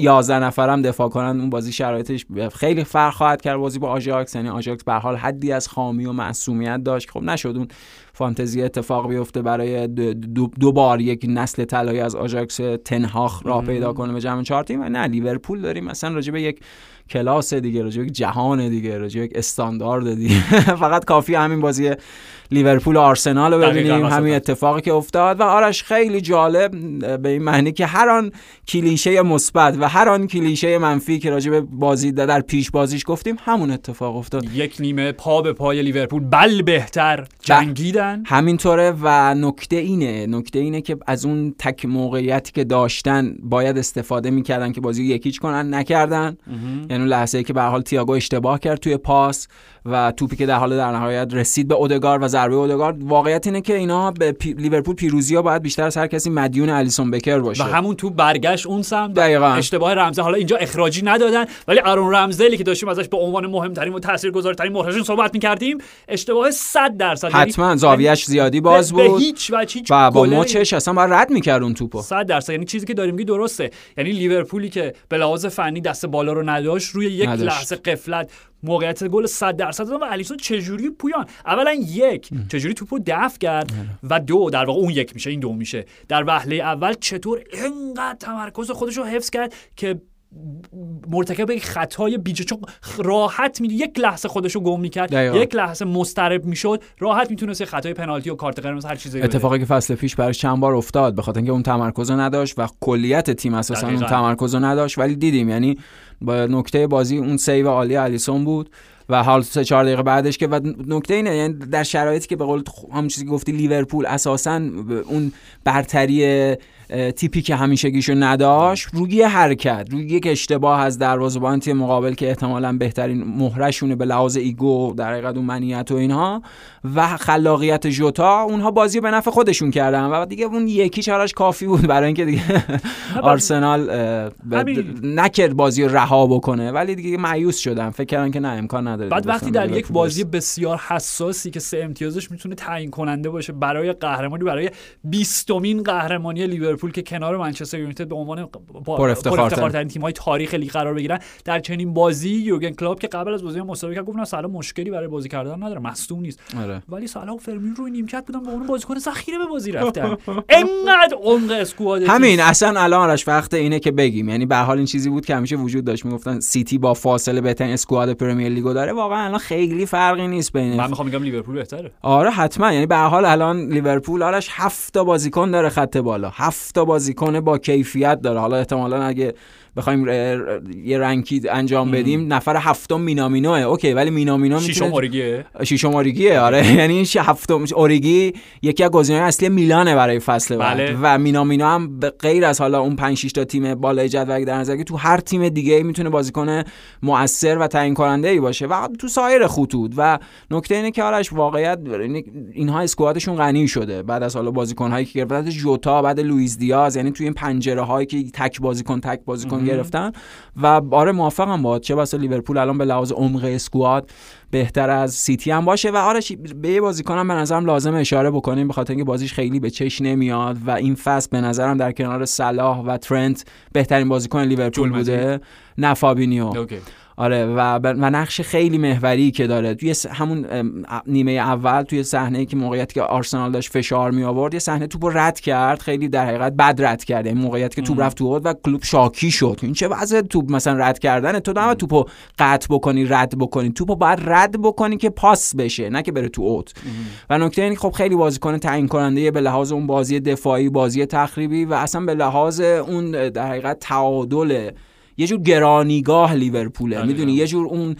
11 نفر هم دفاع کنن اون بازی شرایطش خیلی فرق خواهد کرد بازی با آژاکس، یعنی آژاکس به هر حال حدی از خامی و معصومیت داشت که خب نشد اون فانتزی اتفاق بیفته برای دوبار یک نسل طلایی از آژاکس تنهاخ راه پیدا کنه به جمع 4 تیم. نه لیورپول داریم مثلا راجع به یک کلاس دیگه، راجع به یک جهان دیگه، راجع به یک استاندارد دیگه فقط کافی همین بازی لیورپول و آرسنال رو ببینیم، همین اتفاقی که افتاد. و آرش خیلی جالب به این معنی که هر آن کلیشه مثبت و هر آن کلیشه منفی که راجع به بازی در پیش بازیش گفتیم همون اتفاق افتاد، یک نیمه پا به پای لیورپول بل بهتر جنگیدن. همینطوره و نکته اینه که از اون تک موقعیتی که داشتن باید استفاده می‌کردن که بازی یکیچ کنن، نکردن. یعنی لحظه‌ای که به هر حال تییاگو اشتباه کرد توی پاس و توپی که در حال در نهایت رسید به اودگارد و ضربه اودگارد. واقعیت اینه که اینا به لیورپول پیروزی‌ها باید بیشتر از هر کسی مدیون الیسون بکر باشه و همون توپ برگشت اون سمت. دقیقاً اشتباه رمزه، حالا اینجا اخراجی ندادن ولی آرون رمزدلی که داشتیم ازش به عنوان مهمترین و تاثیرگذارترین مهاجم صحبت می‌کردیم اشتباه 100% حتما زاویه‌اش زیادی باز بود به هیچ وجه و با مچش اصلا باید رد می‌کرد اون توپو 100%. یعنی چیزی که داریم میگی درسته، یعنی لیورپولی که به لحاظ فنی دست بالا رو نداشت روی یک لحظه قفلت موقعیت گل 100% دادن و الیسون چجوری پویان اولا یک چجوری توپو دفع کرد و دو در واقع اون یک میشه این دو میشه در وهله اول چطور اینقدر تمرکز خودش رو حفظ کرد که مرتکب یک خطای بیجا چون راحت میدید یک لحظه خودشو گم میکرد یک لحظه مضطرب میشد راحت میتونست یه خطای پنالتی و کارت قرمز هر چیزی اتفاقی که فصل پیش برای چند بار افتاد به خاطر اینکه اون تمرکزو نداشت و کلیت تیم اساسا اون تمرکزو نداشت. ولی دیدیم یعنی با نکته بازی اون سیو عالی الیسون بود و حال 3-4 دقیقه بعدش که و نکته اینه یعنی در شرایطی که به قول همون چیزی که گفتی لیورپول اساسا اون برتری تیپی که همیشگیشو نداشت روی حرکت روی یک اشتباه از دروازه‌بان تیم مقابل که احتمالاً بهترین مهرشونه به لحاظ ایگو در حقیقت اون منیت و اینها و خلاقیت ژوتا اونها بازی به نفع خودشون کردن و دیگه اون یکی چراش کافی بود برای اینکه دیگه آرسنال نکرد بازی رها بکنه ولی دیگه مایوس شدن فکر کردن که نه امکان نداره. بعد وقتی در یک بازی بسیار حساسی که سه امتیازش میتونه تعیین کننده باشه برای قهرمانی برای 20مین قهرمانی لیورپول که کنار منچستر یونایتد به عنوان پرافتخارترین تیم‌های تاریخ لیگ قرار بگیرن در چنین بازی یورگن کلوپ که قبل از بازی مسابقه گفت نه سلام مشکلی برای بازی کردن نداره مصدوم نیست آره. ولی سلام فرمین روی نیمکت بودن با اون بازیکن ذخیره به بازی رفتن اینقدر عمق اسکواد همین اصلا الان راش وقت اینه که بگیم یعنی به حال این چیزی بود که همیشه وجود داشت میگفتن سیتی با فاصله بهترین اسکواد پرمیر لیگو داره واقعا الان خیلی فرقی نیست بین من میخوام بگم لیورپول بهتره آره حتما یعنی به حال الان لیورپول آرش 7 بازیکن داره خط بالا 7 بازیکن با کیفیت داره حالا احتمالاً اگه بخوایم یه رنکی انجام بدیم نفر هفتم مینامینوئه اوکی ولی مینامینو شیشم اوریگیه آره یعنی این هفتم اوریگی یکی از گزینه‌های اصلی میلانه برای فصل بعد و مینامینو هم به غیر از حالا اون 5-6 تا تیم بالای جدول در نظر که تو هر تیم دیگه میتونه بازیکن مؤثر و تعیین کننده ای باشه و تو سایر خطوط و نکته اینه که آرش واقعیت اینها اسکوادشون غنی شده بعد از حالا بازیکن هایی که گرفتن ژوتا بعد لوئیس دیاز یعنی توی این پنجره هایی که تک بازیکن گرفتن و آره موافقم باهات چه بسا لیورپول الان به لحاظ عمق اسکواد بهتر از سیتی هم باشه و آرش به یه بازیکن هم به نظرم لازم اشاره بکنیم به خاطر اینکه بازیش خیلی به چش نمیاد و این فصل به نظرم در کنار صلاح و ترنت بهترین بازیکن لیورپول بوده نه فابینیو آره و نقش خیلی محوری که داره توی همون نیمه اول توی صحنه‌ای که موقعیتی که آرسنال داشت فشار می آورد یه صحنه توپو رد کرد خیلی در حقیقت بد رد کرد این موقعیت که توپ رفت تو و کلوب شاکی شد این چه وضع توپ مثلا رد کردن تو نباید توپو قطع بکنی رد بکنی توپو باید رد بکنی که پاس بشه نه که بره تو اوت و نکته اینه خب خیلی بازیکن تعیین کننده به لحاظ اون بازی دفاعی بازی تخریبی و اصلا به لحاظ اون در حقیقت تعادل یه جور گرانیگاه لیورپوله میدونی یه جور اون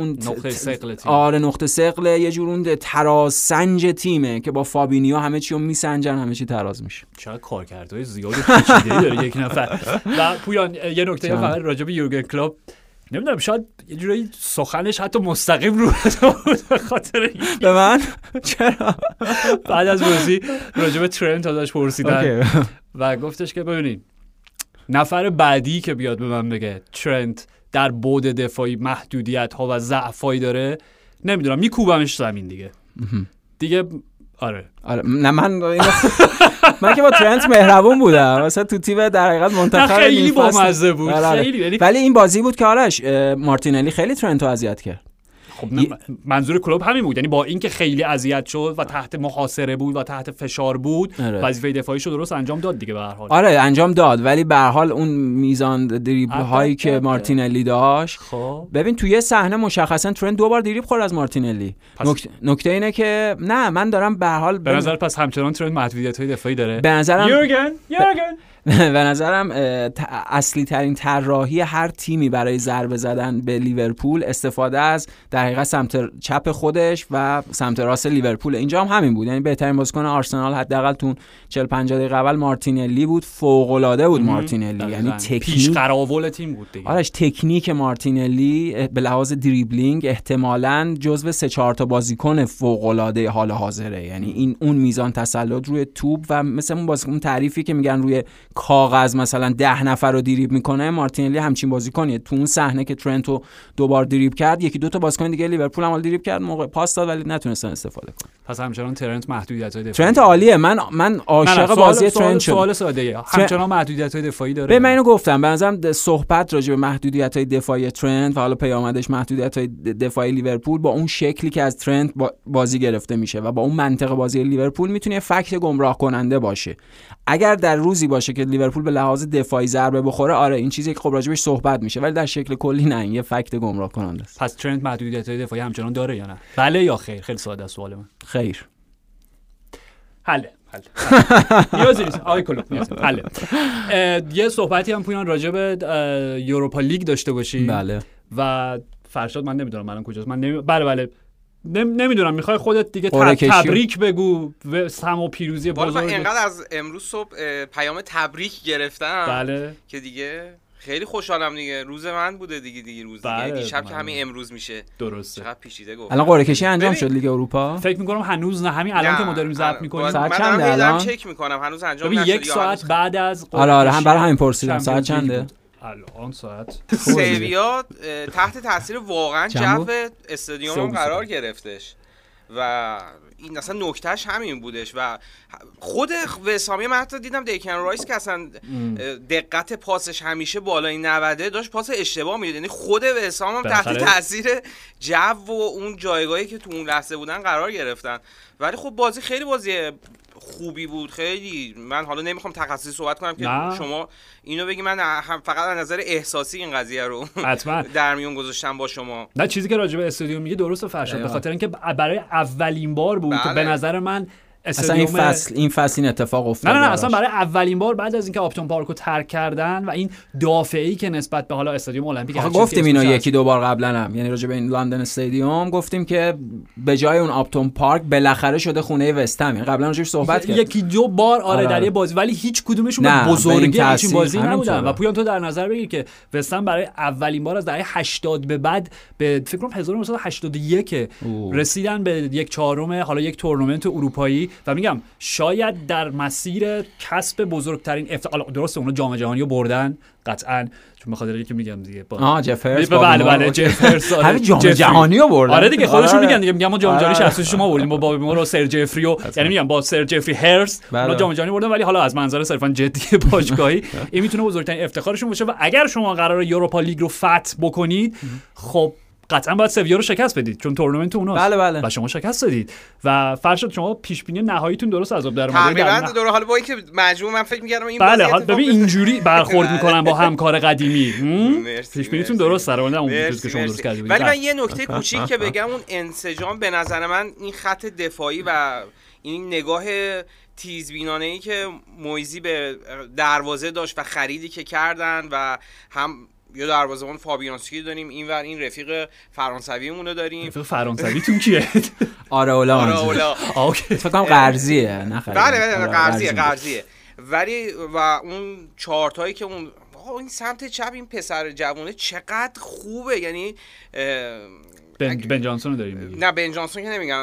نقطه ثقل تیم آره نقطه ثقل یه جور اون تراز سنج تیمه که با فابینیو همه چی رو میسنجن همه چی تراز میشه چرا کارکردهای زیاد پیچیده داره یک نفر و پویان یه نکته فقط راجع به یورگن کلوپ نمیدونم شاید یه جوری سخنش حتی مستقیم رو به خاطر به من چرا بعد از بازی راجع به ترنت ازش پرسیدن و گفتش که ببینید نفر بعدی که بیاد به من بگه ترنت در بعد دفاعی محدودیت ها و ضعفایی داره نمیدونم میکوبمش زمین دیگه آره نه من که با ترنت مهربون بودم مثلا تو تیم در حقیقت منتخب خیلی بامزه بود خیلی ولی این بازی بود که آرش مارتینلی خیلی ترنت رو اذیت کرد خب منظور کلوب همین بود یعنی با اینکه خیلی اذیت شد و تحت محاصره بود و تحت فشار بود وظیفه دفاعیشو درست انجام داد دیگه به هر حال آره انجام داد ولی به هر حال اون میزان دریبل هایی که مارتینلی داشت خب ببین توی صحنه مشخصا ترنت دو بار دریبل خورد از مارتینلی نکته اینه که نه من دارم به هر حال به نظر پس همچنان ترنت محدودیت‌های دفاعی داره به نظرم یورگن به نظرم اصلی ترین طراحی هر تیمی برای ضربه زدن به لیورپول استفاده از در حقیقت سمت چپ خودش و سمت راست لیورپول. اینجا هم همین بود، یعنی بهترین بازیکن آرسنال حداقل تون 40 50 دقیقه اول مارتینلی بود، فوق العاده بود مارتینلی، یعنی پیش قراول تیم بود دیگه. آرش تکنیک مارتینلی به لحاظ دریبلینگ احتمالاً جزو 3-4 تا بازیکن فوق العاده حال حاضره، یعنی این اون میزان تسلط روی توپ و مثلا اون بازیکن تعریفی که میگن روی کاغذ مثلا 10 نفر رو دریبل میکنه، مارتینلی همچین بازیکنیه. تو اون صحنه که ترنت رو دوبار دریبل کرد، یکی دو تا بازیکن دیگه لیورپول هم دریبل کرد، موقع پاس داد ولی نتونستن استفاده کنن. پس همچنان ترنت محدودیت‌های دفاعی، ترنت عالیه، من عاشق بازی ترنت شدم. سوال ساده‌ای، همچنان محدودیت‌های دفاعی داره. به من اینو گفتم، به نظرم صحبت راجع به محدودیت‌های دفاعی ترنت و حالا پیامدش محدودیت‌های دفاعی لیورپول با اون شکلی که از ترنت بازی گرفته میشه و با اون منطقه بازی لیورپول میتونه فکت گمراه کننده باشه. اگر در روزی باشه که لیورپول به لحاظ دفاعی ضربه بخوره، آره این چیزی که خب راجبش صحبت میشه، ولی در شکل کلی نه، یه فکت گمراه کننده است. پس ترنت محدودیت‌های دفاعی همچنان داره یا نه؟ بله یا خیر؟ خیلی ساده است سوال من. خیر. حله. یه صحبتی هم پویان راجع به اروپا لیگ داشته باشی. بله. و فرشاد من نمیدونم الان کجاست. بله. نمیدونم، میخوای خودت دیگه تبریک بگو و سهم و پیروزی بزرگ. من اینقدر از امروز صبح پیام تبریک گرفتم بله. که دیگه خیلی خوشحالم دیگه، روز من بوده دیگه روز دیگه دیشب که همین امروز میشه. درسته. چقدر پیچیده گفت. الان قرعه کشی انجام شد لیگ اروپا؟ فکر میکنم هنوز نه، همین الان که ما داریم ضبط میکنیم ساعت چنده الان؟ من چک میکنم هنوز انجام نشده. یک ساعت بعد از قرعه. آره هم برای همین پرسیدم ساعت چنده؟ الان ساعت سویا تحت تاثیر واقعا جو استادیوم قرار گرفتش و این اصلا نکتهش همین بودش و خود وسامی من حتی دیدم دیکن رایس که اصلا دقت پاسش همیشه بالای 90 داشت پاس اشتباه میداد، یعنی خود وسام هم تحت تاثیر جو و اون جایگاهی که تو اون لحظه بودن قرار گرفتن. ولی خب بازی خیلی بازی خوبی بود. خیلی من حالا نمیخوام تخصصی صحبت کنم که نه. شما اینو بگی، من فقط از نظر احساسی این قضیه رو در میون گذاشتم با شما. نه چیزی که راجع به استادیوم میگه درست فرشاد، به خاطر اینکه برای اولین بار بود که به نظر من استادیوم اصلا این فصل این اتفاق افتاد. نه اصلا برای اولین بار بعد از اینکه آپتون پارکو ترک کردن و این دافعی که نسبت به حالا استادیوم المپیک گفتیم اینو یکی دو بار قبلا هم، یعنی راجع به این لندن استادیوم گفتیم که به جای اون آپتون پارک بالاخره شده خونه وستهم، یعنی قبلا راجعش صحبت کردیم یکی دو بار آره در یه بازی، ولی هیچ کدومشون به بزرگی این بازی نبودن. و پویان تو در نظر بگیر که وستهم برای اولین بار از دهه 80 به بعد به فکر کنم 1981 رسیدن به یک چهارم حالا یک تورنمنت اروپایی و میگم شاید در مسیر کسب بزرگترین درسته اونا جام جهانیو بردن قطعاً چون بخاطر که میگم دیگه جفرس بله جفرس همین جام جهانیو بردن. آره دیگه خودشون میگن دیگه، میگم ما جام جهانی 66 شما بردیم با بابی مور و سر جفریو، یعنی میگم با سر جفری هرس اونا جام جهانی بردن، ولی حالا از منظر صرفاً جدی باشگاهی این میتونه بزرگترین افتخارشون باشه و اگر شما قراره اروپا لیگ رو فتح بکنید خب قطعاً باید سویا رو شکست بدید چون تورنمنت اوناست. بله. و شما شکست دادید و فرشاد شما پیش بینی نهاییتون درست از آب در اومده. تقریباً دوره حالا با اینکه مجموع من فکر می‌کردم این بازی حالا ببین اینجوری برخورد می‌کنن با همکار قدیمی. پیش بینیتون درست سر اومده اون چیزی که شما درست کردید. ولی من یه نکته کوچیک که بگم، اون انسجام به نظر من این خط دفاعی و این نگاه تیزبینانه‌ای که مویزی به دروازه داشت و خریدی که کردن و هم یا دروازه‌بان فابیانسکی داریم، اینور این رفیق فرانسویمون رو داریم. رفیق فرانسویتون کیه؟ آره اولا اوکی فکر کنم قرضیه نخرید. بله قرضیه ولی و اون چارتایی که اون این سمت چپ این پسر جوونه چقدر خوبه، یعنی بن جانسون رو داریم میگیم. نه بن جانسون که نمیگم،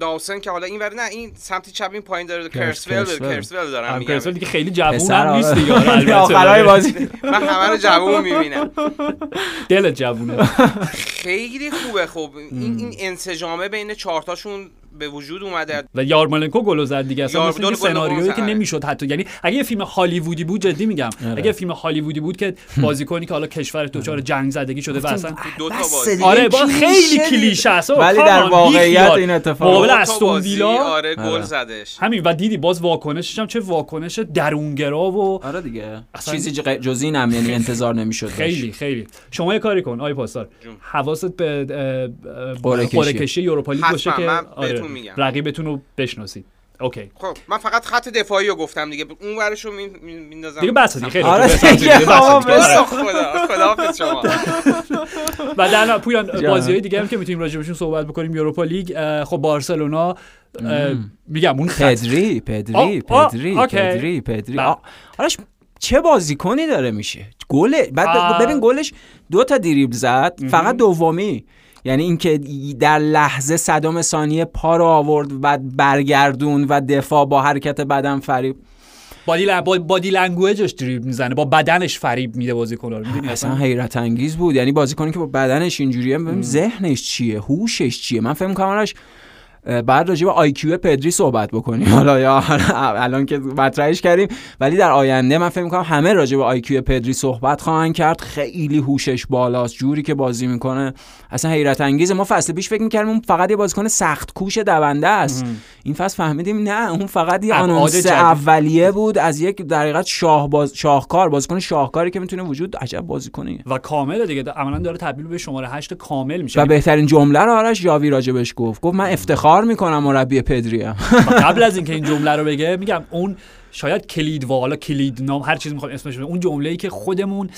داوسن که حالا اینور نه این سمت چپ این پایین داره کرسول دارم میگم. کرسول دیگه خیلی جوون هم نیست دیگه البته. آخرای بازی من همه رو جوون میبینم. دل جوونه. خیلی خوبه. خب این انسجامه بین چهار تاشون به وجود اومده و یارمالنکو گل زد دیگه، اصلا مثل سناریویی که نمیشد حتی، یعنی اگه یه فیلم هالیوودی بود جدی میگم اگه فیلم هالیوودی بود که بازیکنی که حالا کشور دچار جنگ زدگی شده و اصلا دو تا بازی آره با خیلی کلیشه است ولی در واقعیت این اتفاق مقابل استون ویلا آره گل زدش همین و دیدی باز واکنشش هم چه واکنش درونگرا و آره دیگه چیزی جز اینم یعنی انتظار نمیشد. خیلی شما یه کاری کن آی پاسدار، حواست به قرعه کشی اروپا لیگ باشه که رقیبتون رو بشناسید. اوکی خب من فقط خط دفاعی رو گفتم دیگه، اون ورشو میندازم دیگه، بس دیگه خیلی خداحافظ شما. و در پویان بازی‌های دیگه هم که میتونیم راجع بهشون صحبت بکنیم، یوروپا لیگ خب بارسلونا میگم اون پدری آرش چه بازیکنی داره میشه، گل بعد ببین گلش دو تا دریبل زد فقط دومی، یعنی اینکه در لحظه صدام ثانیه پا رو آورد و بعد برگردون و دفاع با حرکت بدن فریب، بادی لنگویجش دریبل میزنه، با بدنش فریب میده بازیکن‌ها رو، میدونی اصلا حیرت انگیز بود، یعنی بازیکنی که با بدنش اینجوریه ببین ذهنش چیه، هوشش چیه. من فهم می‌کنم آرش بعد راجع به آی کیو پدری صحبت بکنیم حالا یا الان که مطرحش کردیم، ولی در آینده من فکر می‌کنم همه راجع به آی کیو پدری صحبت خواهند کرد. خیلی هوشش بالاست، جوری که بازی میکنه اصلا حیرت انگیزه. ما فصل پیش فکر می‌کردیم اون فقط یه بازیکن سخت کوش دونده است، این فصل فهمیدیم نه، اون فقط یه آنونس اولیه بود از یک در حقیقت شاهکار، بازیکن شاهکاری که میتونه وجود عجب بازیکنه و کامله دیگه، عملاً داره تبدیل به شماره 8 کامل میشه. و بهترین جمله رو آرش یاوی راجبش گفت من افتخار میکنم مربی پدریم. قبل از اینکه این جمله رو بگه میگم اون شاید کلید و حالا کلید نام هر چیز میخوام اسمش بده، اون جمله‌ای که خودمون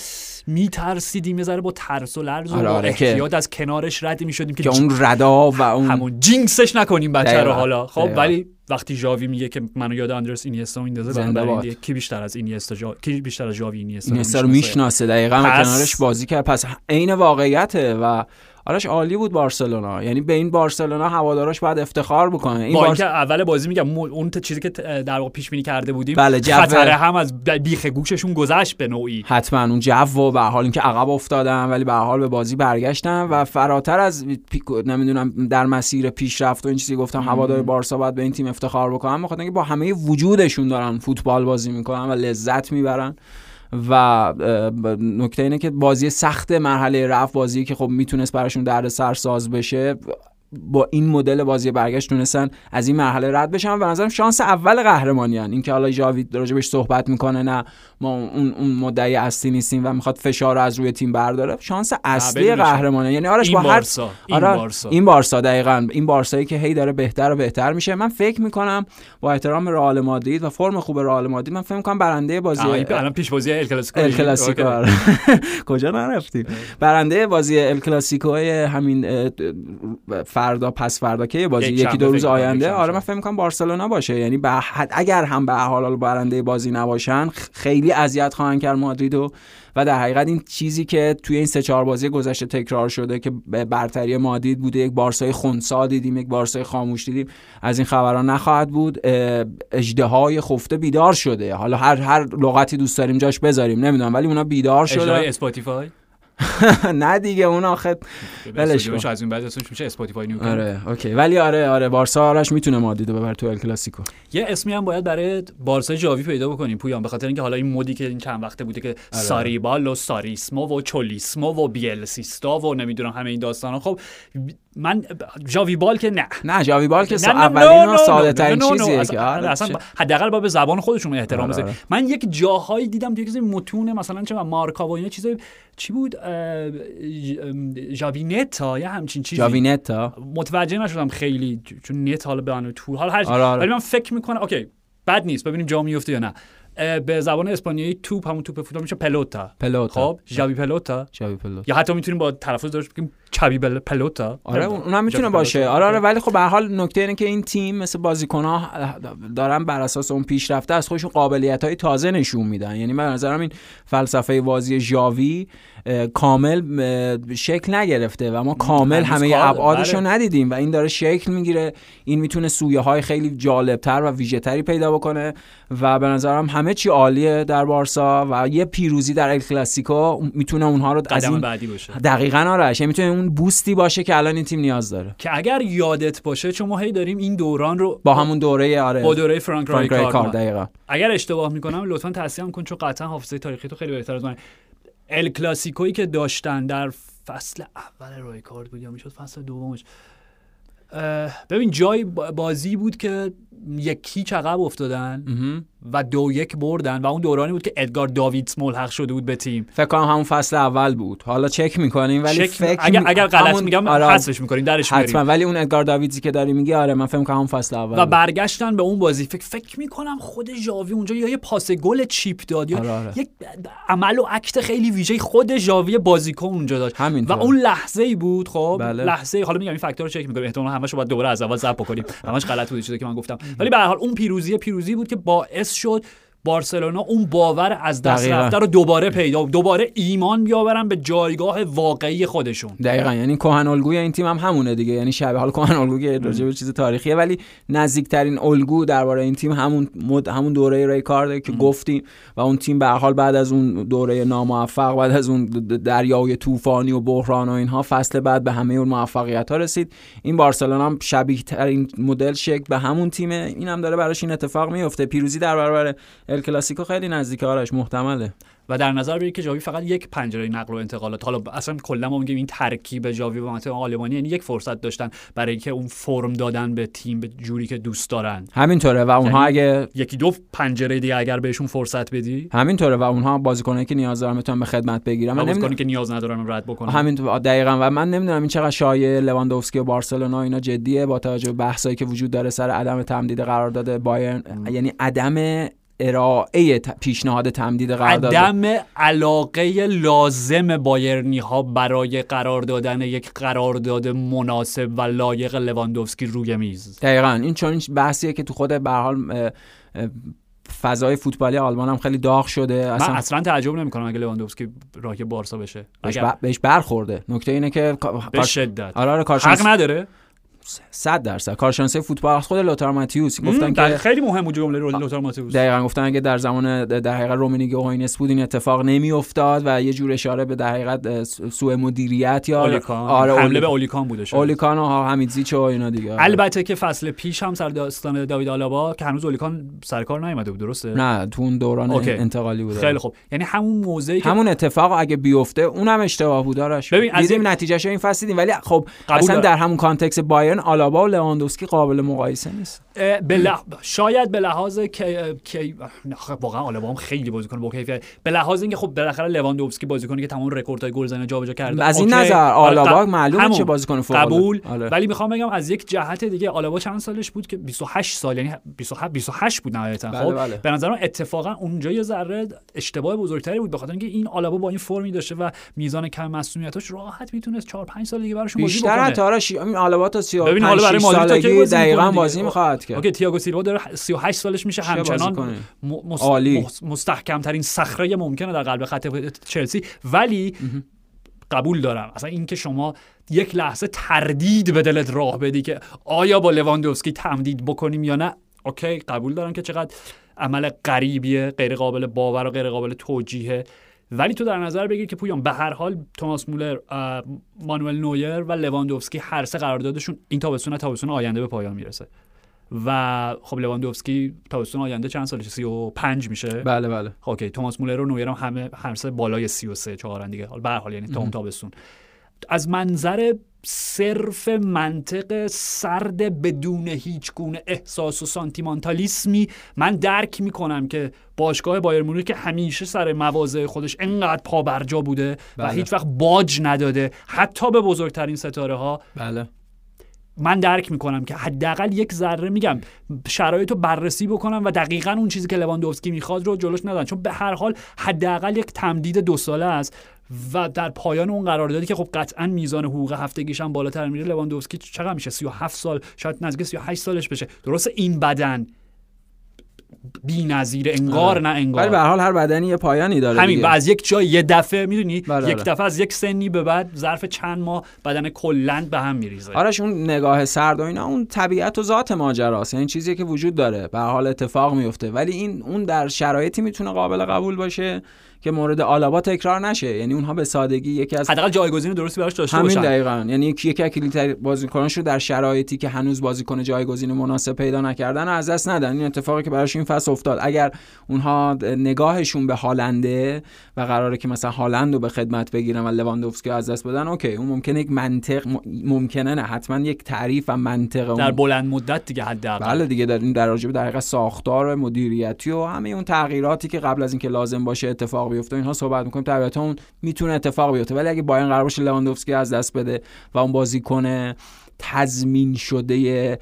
میترسیدیم یه ذره با ترس و لرز و احتیاط از کنارش رد میشدیم که اون ردا و اون همون جینکسش نکنیم بچه رو حالا خب دایوان. ولی وقتی ژاوی میگه که منو یاد اندرس اینیستا میندازه، بنابراین کی بیشتر از اینیستا کی بیشتر از ژاوی اینیستا رو میشناسه، دقیقاً کنارش بازی کرد، پس عین واقعیته. و آرش عالی بود بارسلونا، یعنی به این بارسلونا هواداراش باید افتخار بکنه. این که اول بازی میگم اون چیزی که در واقع پیش بینی کرده بودیم، بله خطره هم از بیخ گوششون گذشت به نوعی، حتما اون جو و به حال اینکه عقب افتادن ولی به حال به بازی برگشتن و فراتر از نمیدونم در مسیر پیشرفت و این چیزی گفتم هوادار بارسا باید به این تیم افتخار بکنن، بخاطر اینکه با همه وجودشون دارن فوتبال بازی میکنن و لذت میبرن. و نکته اینه که بازی سخت مرحله رفت، بازی که خب میتونست براشون دردسر ساز بشه، با این مدل بازی برگشت تونستن از این مرحله رد بشن. به نظرم شانس اول قهرمانیان، این که حالا جاوید راجبش صحبت میکنه نه ما اون مدعی اصلی نیستیم و میخواد فشار رو از روی تیم برداره، شانس اصلی قهرمانیان یعنی آرش با هر این بارسا دقیقاً این بارسایی که هی داره بهتر و بهتر میشه. من فکر میکنم با احترام رئال مادرید و فرم خوب رئال مادرید من فکر میکنم برنده بازی الان پیش بازی ال کلاسیکو کجا نرفتیم، برنده بازی ال کلاسیکو همین فردا پس فردا که بازی یکی دو روز آینده، آره من فکر می‌کنم بارسلونا باشه، یعنی اگر هم به حال برنده بازی نباشن خیلی اذیت خواهند کرد مادریدو. و در حقیقت این چیزی که توی این 3-4 بازی گذشته تکرار شده که برتری مادرید بوده، یک بارسای خنثی دیدیم، یک بارسای خاموش دیدیم، از این خبرها نخواهد بود. اژدهای خفته بیدار شده، حالا هر لغتی دوست داریم جاش بذاریم نمیدونم، ولی اونا بیدار شده. اژدهای اسپاتیفای نه دیگه اون آخه ولش کن، از این بعد اصلا میشه اسپاتیفای نیو. آره اوکی، ولی آره بارسا آرش میتونه مادریدو ببر تو ال کلاسیکو. یه اسمی هم باید برای بارسا جاوی پیدا بکنیم پویان، به خاطر اینکه حالا این مودی که این چند وقته بوده که ساریبال و ساریسما و چولیسما و بیلسیستا و نمیدونم همه این داستانا، خب من جاوی بال که نه جاوی بال که اولین و ساده ترین چیزیه که اصلا حداقل با به زبان خودشون احترام بذارید. من یک جاهایی دیدم تو چیزای متون مثلا چه مارکا و اینا چیزای چی بود جاوینتا یا همچین چیزی، جاوینتا متوجه نشدم خیلی چون نت حالا به اون تور حالا هر، ولی من فکر میکنم اوکی بد نیست، ببینیم جا میفته یا نه. به زبان اسپانیایی توپ همون توپ فوتبال میشه پلوتا. خب جاوی پلوتا یا حتی میتونیم با تلفظ درش بگیم چابی پلوتا. آره اونم میتونه باشه. آره ولی خب به هر حال نکته اینه که این تیم مثل بازیکن‌ها دارن بر اساس اون پیشرفته از خودشون قابلیت‌های تازه نشون میدن، یعنی من به نظرم این فلسفه بازی ژاوی کامل شکل نگرفته و ما کامل همه ابعادش رو ندیدیم و این داره شکل میگیره، این میتونه سویه‌های خیلی جالب‌تر و ویژه‌تری پیدا بکنه و به نظرم همه چی عالیه در بارسا و یه پیروزی در ال کلاسیکو میتونه اونها رو از این بعدی باشه. دقیقاً آرش میتونه اون بوستی باشه که الان این تیم نیاز داره، که اگر یادت باشه چون ما هی داریم این دوران رو با همون دوره با دوره فرانک رایکارد دقیقاً، اگر اشتباه میکنم لطفاً تصحیحم کن چون قطعاً حافظه تاریخی تو خیلی بهتر از من. ال کلاسیکویی که داشتن در فصل اول رایکارد بود یا میشد فصل دومش ببین جای بازی بود که یکی عقب افتادن و 2-1 بردن و اون دورانی بود که ادگار داویدز ملحق شده بود به تیم. فکر کنم همون فصل اول بود. حالا چک می‌کنیم ولی اگر غلط میگم حذفش می‌کنیم درش می‌ریم حتما. ولی اون ادگار داویدزی که داری میگی آره من فکر کنم همون فصل اول و برگشتن به اون بازی. فکر می‌کنم خود ژاوی اونجا یا یه پاس گل چیپ داد یا آره. یک عمل و اکت خیلی ویژه خود ژاوی بازیکن اونجا داشت و اون لحظه‌ای بود. خب بله. لحظه حالا میگم این فاکتور رو چک می‌کنیم احتمالاً همه‌شو بعد دوباره از اول ضبط بکنیم. همش غلط بود چیزی که من گفتم. ولی به هر حال اون پیروزی بود که باعث شد بارسلونا اون باور از دست رفته رو دوباره پیدا، دوباره ایمان بیاورن به جایگاه واقعی خودشون. دقیقاً یعنی کهن الگوی این تیم هم همونه دیگه، یعنی شبیه حال کهن الگوی راجع به چیز تاریخیه ولی نزدیکترین الگو درباره این تیم همون دوره ریکاردو که گفتیم و اون تیم به هر حال بعد از اون دوره ناموفق، بعد از اون دریای طوفانی و بحران و اینها، فصل بعد به همه اون موفقیت‌ها رسید. این بارسلونا هم شبیه‌ترین مدل شکل به همون تیمه، اینم هم داره براش این اتفاق میفته. پیروزی در برابر ال کلاسیکو خیلی نزدیکه، آرش محتمله. و در نظر بگیرید که ژاوی فقط یک پنجره نقل و انتقالات، حالا اصلا کلا ما میگیم این ترکیب ژاوی با منطقه آلمانی، یعنی یک فرصت داشتن برای اینکه اون فرم دادن به تیم به جوری که دوست دارن. همینطوره و اونها اگه یکی دو پنجره دیگه اگر بهشون فرصت بدی همینطوره و اونها بازیکنایی که نیاز دارن میتونن به خدمت بگیرن، بازیکنایی که نیاز ندارن رد بکنن. همینطوره دقیقاً. و من نمیدونم این چقدر شایعه لواندوفسکی و بارسلونا اینا جدیه با توجه به بحثایی که وجود داره سر عدم تمدید قرارداد بایرن، یعنی عدم ارائه پیشنهاد تمدید قرارداد، عدم علاقه لازم بایرنی ها برای قرار دادن یک قرارداد مناسب و لایق لواندوفسکی روی میز. دقیقاً این چون بحثیه که تو خود به هر حال فضای فوتبالی آلمان هم خیلی داغ شده. من اصلا تعجب نمی‌کنم اگه لواندوفسکی راهی بارسا بشه. اگر بهش برخورده. نکته اینه که به شدت آره کارشناس حق نداره. 100% کارشناسی فوتبال خود لوتار ماتیوس گفتن که خیلی مهم بود جمله لوتار ماتیوس. دقیقاً گفتن اگه در زمان در حقیقت رومینیگی و هاینس بود این اتفاق نمی‌افتاد و یه جور اشاره به در حقیقت سوء مدیریت یا حمله به اولیکان بوده. اولیکان و حمیدزیچ و اینا دیگه. البته که فصل پیش هم سر داستان داوید آلابا که هنوز اولیکان سر کار نیومده بود، درسته؟ نه، تو اون دوران انتقالی بود. خیلی خوب. یعنی همون موضعی که همون اتفاق اگه بیفته اونم اشتباه بود آرش. دیدیم نتیجه‌شو این فصل دیدیم ولی خب اصلا در همون کانتکست بایرن آلابا و لواندوفسکی قابل مقایسه نیست. شاید به لحاظ که واقعا آلابا هم خیلی بازیکن با کیفیت، به لحاظ اینکه خب بالاخره لواندوفسکی بازیکنی که تمام رکوردهای گلزنی جابجا کرده از این نظر آلابا معلومه چه بازیکن فوق قبول. ولی میخوام بگم از یک جهت دیگه آلابا چند سالش بود که 28 سال، یعنی 27 بود نهایتا. خب به نظر من اتفاقا اونجا یه ذره اشتباه بزرگتری بود، به خاطر اینکه این آلابا با این فرمی داشته و میزان کم مسئولیتاش راحت میتونست 4-5 سال دیگه براشون بازی بکنه. بیشتر تاراش این آلابا تا ببین حالا برای مالدیو دقیقاً بازی می‌خواد که اوکی تییاگو سیلوا داره 38 سالش میشه، همچنان مستحکم ترین صخره ممکنه در قلب خط چلسی. ولی قبول دارم اصلا این که شما یک لحظه تردید به دلت راه بدی که آیا با لواندوفسکی تمدید بکنیم یا نه، اوکی قبول دارم که چقدر عمل غریبیه، غیر قابل باور و غیر قابل توجیه. ولی تو در نظر بگیر که پویان به هر حال توماس مولر، مانوئل نویر و لواندوفسکی هر سه قراردادشون این تابستون آینده به پایان میرسه و خب لواندوفسکی تابستون آینده چند سالشه؟ 35 میشه. بله اوکی. توماس مولر و نویر هم همه هر سه بالای 33 دیگه. حالا به هر حال یعنی تابستون از منظر صرف منطق سرد بدون هیچ گونه احساس و سانتیمانتالیسمی من درک میکنم که باشگاه بایر مونیخ که همیشه سر مواضع خودش انقدر پابرجا بوده و هیچ وقت باج نداده حتی به بزرگترین ستاره ها، من درک میکنم که حداقل یک ذره میگم شرایطو بررسی بکنم و دقیقاً اون چیزی که لواندوفسکی میخواد رو جلوش ندن، چون به هر حال حداقل یک تمدید 2 ساله است و در پایان اون قراردادی که خب قطعاً میزان حقوق هفتگیش هم بالاتر میره. لواندوفسکی چقدر میشه؟ 37 سال، شاید نزدیک 38 سالش بشه. درسته این بدن بی‌نظیر انگار، نه انگار، ولی به هر حال هر بدنی یه پایانی داره همین دیگه. و از یک جای یه دفعه میدونی یک دفعه از یک سنی به بعد ظرف چند ماه بدن کلاً به هم میریزه. آرش اون نگاه سرد و اینا اون طبیعت و ذات ماجراست، یعنی چیزی که وجود داره به هر حال اتفاق میفته، ولی این اون در شرایطی میتونه قابل قبول باشه که مورد آلابا تکرار نشه، یعنی اونها به سادگی یکی از حداقل جایگزین درستی براش داشته باشن. همین دقیقاً، یعنی یکی از کلیدی بازیکناش رو در شرایطی که هنوز بازیکن جایگزین مناسب پیدا نکردن از دست ندن. این اتفاقی که براش این فصل افتاد، اگر اونها نگاهشون به هالنده و قراره که مثلا هالند رو به خدمت بگیرن و لواندوفسکی از دست بدن، اوکی اون ممکنه یک منطق، ممکنه نه حتما یک تعریف و منطق در بلند مدت دیگه حداقل، بله دیگه، در این در رابطه در حقیقت ساختار مدیریتی و همه اون تغییراتی که قبل از اینکه لازم باشه اتفاق بیفته اینها صحبت می‌کنیم، طبیعتا اون میتونه اتفاق بیفته. ولی اگه بایرن قرار باشه لواندوفسکی از دست بده و اون بازیکن تضمین شده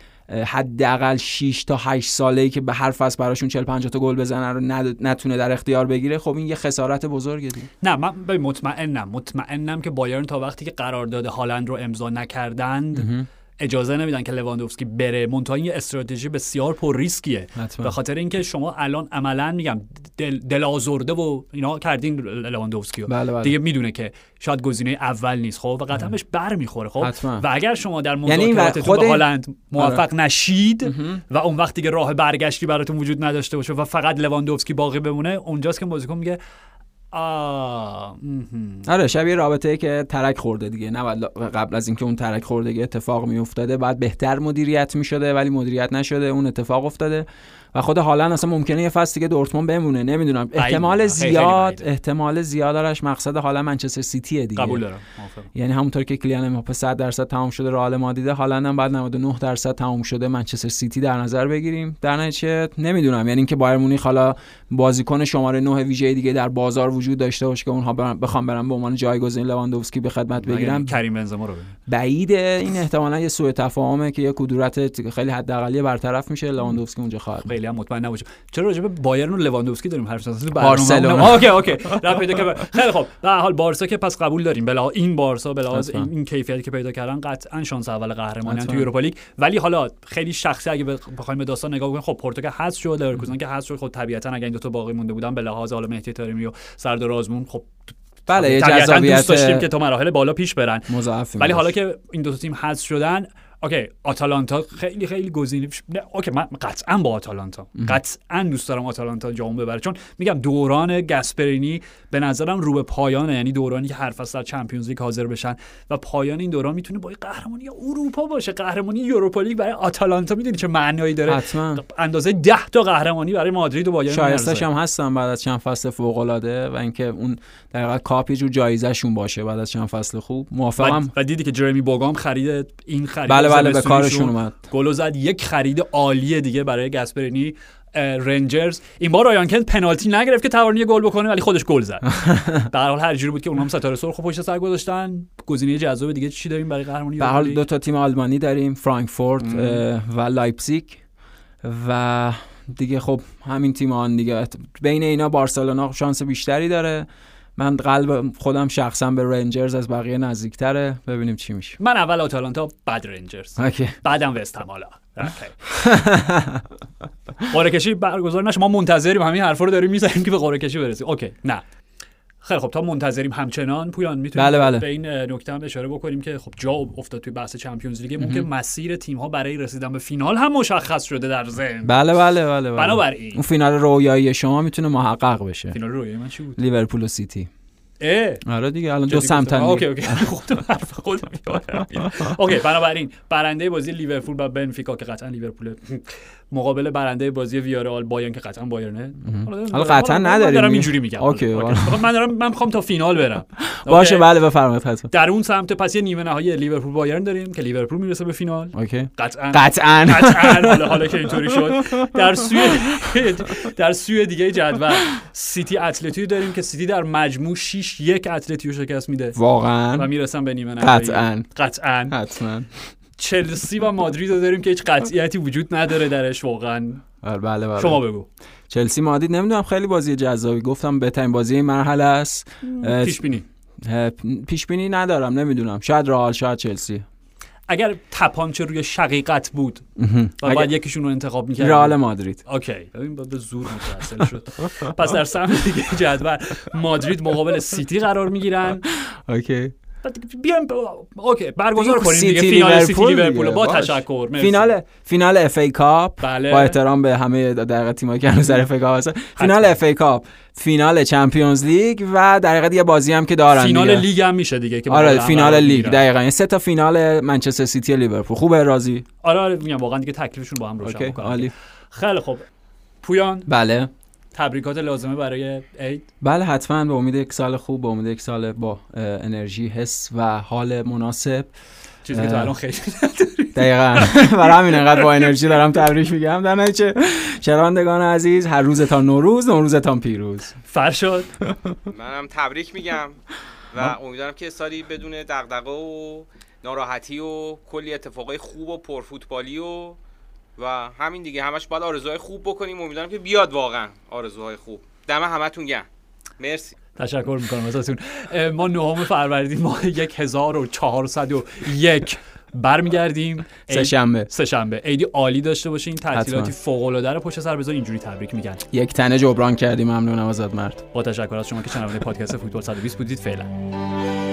حداقل 6 تا 8 ساله‌ای که به هر فصل براشون 40 50 تا گل بزنن رو نتونه در اختیار بگیره، خب این یه خسارت بزرگه دیگه. نه من مطمئنم که بایرن تا وقتی که قرارداد هالند رو امضا نکردند اجازه نمیدن که لواندوفسکی بره. منتها این استراتژی بسیار پر ریسکیه، به خاطر اینکه شما الان عملاً میگم دل آزرده و اینا کردین لواندوفسکی رو. بله. دیگه میدونه که شاید گزینه اول نیست، خب و قطعاً بهش برمیخوره، خب حتما. و اگر شما در مذاکرات تو با هالند موفق نشید و اون وقتی که راه برگشتی براتون وجود نداشته باشه و فقط لواندوفسکی باقی بمونه، اونجاست که بازیکن میگه آره شبیه رابطه‌ای که ترک خورده دیگه، نه قبل از اینکه اون ترک خوردگی اتفاق میافتاده بعد بهتر مدیریت میشده ولی مدیریت نشده، اون اتفاق افتاده و خود هالند اصلا ممکنه یه فصل دیگه دورتموند بمونه، نمیدونم، احتمال زیاد دارش. مقصد هالند منچستر سیتیه دیگه، قبول دارم، موافقم. یعنی همونطور که کلیان امباپه 100% تمام شده رئال مادرید، هالند هم بعد 99% تمام شده منچستر سیتی در نظر بگیریم. در نتیجه نمیدونم، یعنی اینکه بایر مونیخ حالا بازیکن شماره 9 ویژه دیگه در بازار وجود داشته باشه که اونها بخوام برن به عنوان جایگزین لواندوفسکی به خدمت بگیرن، کریم بنزما رو بعیده. این احتمالاً یه سوء تفاهمه که یه کدورت خیلی حداقلی برطرف میشه، لواندوفسکی اونجا خواهد هم مطمئن نباشه. چرا راجع به بایرن و لواندوفسکی داریم حرف زدن؟ بارسلونا اوکی راه پیدا کرد. خیلی خوب، به هر حال بارسا که پس قبول داریم، بلا این بارسا بلا این کیفیتی که پیدا کردن قطعا شانس اول قهرمانی تو اروپا لیگ. ولی حالا خیلی شخصی اگه بخوایم به داستان نگاه بکنیم، خب پورتو که حذف شد، لورکوزن که حذف شد، خب طبیعتا اگه این دو تا باقی مونده بودن به لحاظ حالا مهدی تاریمی و سردار آزمون، خب بله یه جذابیت دوست داشتیم که تو مراحل بالا پیش برن. ولی حالا که این دو تا تیم حذف شدن، اوکی آتالانتا خیلی گزینه، اوکی من قطعا با آتالانتا قطعا دوست دارم آتالانتا جام ببره، چون میگم دوران گاسپرینی به نظرم رو به پایانه، یعنی دورانی که هر فصل چمپیونز لیگ حاضر بشن و پایان این دوران میتونه با قهرمانی اروپا باشه. قهرمانی اروپا لیگ برای آتالانتا میدونی چه معنایی داره؟ حتما. اندازه 10 تا قهرمانی برای مادرید و بایرن شایسته‌ش هم هستن بعد از چند فصل فوق‌العاده و اینکه اون در واقع کاپ جو جایزه‌شون باشه بعد از چند فصل خوب. موافقم. و دیدی که جرمی بوگام خرید این خرید بله به کارشون اومد، گل زد، یک خرید عالیه دیگه برای گاسپرینی. رنجرز این بار رایان کن پنالتی نگرفت که توانایی گل بکنه ولی خودش گل زد. به هر حال هر جوری بود که اونها هم ستاره سرخ پشت سر گذاشتن. گزینه جذاب دیگه چی داریم برای قهرمانی؟ به هر حال دو تا تیم آلمانی داریم، فرانکفورت و لایپزیگ و دیگه خب همین تیم‌ها دیگه. بین اینا بارسلونا شانس بیشتری داره. من قلب خودم شخصا به رنجرز از بقیه نزدیکتره، ببینیم چی میشه. من اول آتالانتا، بعد رنجرز، بعدم وستهم. حالا قرعه کشی برگزار نشه، ما منتظریم، همین حرفا رو داریم میزنیم که به قرعه کشی برسیم. اوکی نه خیلی خب، تا منتظریم همچنان پویان میتونیم بله. به این نکته هم اشاره بکنیم که خب جا افتاد توی بحث چمپیونز لیگ، ممکن مسیر تیم ها برای رسیدن به فینال هم مشخص شده در ذهن. بله. بنابراین اون فینال رویایی شما میتونه محقق بشه. فینال رویایی من چی بود؟ لیورپول و سیتی. آره دیگه الان دو سمتن. اوکی خودم میارم. اوکی بنابراین برنده بازی لیورپول با بنفیکا که قطعا لیورپول، مقابل برنده بازی ویارئال بایرن که قطعا بایرنه. حالا قطعا نداریم، دارم اینجوری میگم. من میخوام تا فینال برم. باشه بله بفرمایید حتما. در اون سمت پس یه نیمه نهایی لیورپول بایرن داریم که لیورپول میرسه به فینال. اوکی قطعا حالا که اینطوری شد. در سوی دیگه جدول سیتی اتلتیکو داریم که سیتی در مجموع 6-1 اتلتیکو شکست میده واقعا و میرسن به نیمه نهایی قطعا. چلسی و مادرید رو داریم که هیچ قطعیتی وجود نداره درش واقعا. بله. شما بگو. چلسی مادرید نمیدونم، خیلی بازی جذابی، گفتم بهترین بازی این مرحله است. پیشبینی ندارم، نمیدونم، شاید رئال شاید چلسی. اگر تپانچه روی شقیقت بود و بعد یکیشون رو انتخاب می‌کرد، رئال مادرید. اوکی ببین بعد به زور متأثر شد. پس در سمت دیگه جدول مادرید مقابل سیتی قرار می‌گیرن. اوکی بیایم اوکی برگزار کنیم دیگه فینال سیتی لیورپول با تشکر. فینال اف ای کاپ، بله. با احترام به همه دقیقاً تیمایی که هنوز در اف ای کاپ هستن، فینال اف ای کاپ، فینال چمپیونز لیگ و در حقیقت یه بازی هم که دارن فینال لیگ هم میشه دیگه که آره فینال لیگ دقیقاً این سه تا فینال منچستر سیتی لیورپول. خوبه راضی؟ آره میگم واقعا دیگه تکلیفشون با هم روشن می‌کنه. خیلی خوب پویان، بله تبریکات لازمه برای عید. بله حتما، به امید یک سال خوب، به امید یک سال با انرژی، حس و حال مناسب، چیزی که تو الان خیلی نداری. دقیقاً برای همین انقدر با انرژی دارم تبریک میگم. در نتیجه شنوندگان عزیز هر روزتان نوروز، نوروزتان پیروز. فرشاد منم تبریک میگم و امیدوارم که سالی بدون دغدغه و ناراحتی و کلی اتفاقای خوب و پرفوتبالی و همین دیگه همش باید آرزوهای خوب بکنیم. امیدوارم که بیاد واقعا آرزوهای خوب. دم همتون گرم. مرسی. تشکر میکنم ازتون. ما 9 فروردین ماه 1401 برمیگردیم. سه شنبه. عیدی عالی داشته باشین. تعطیلاتی فوق العاده رو پشت سر بذار. اینجوری تبریک میگن. یک تنه جبران کردیم. ممنونم ازت مرد. با تشکر از شما که شنونده پادکست فوتبال 120 بودید. فعلا.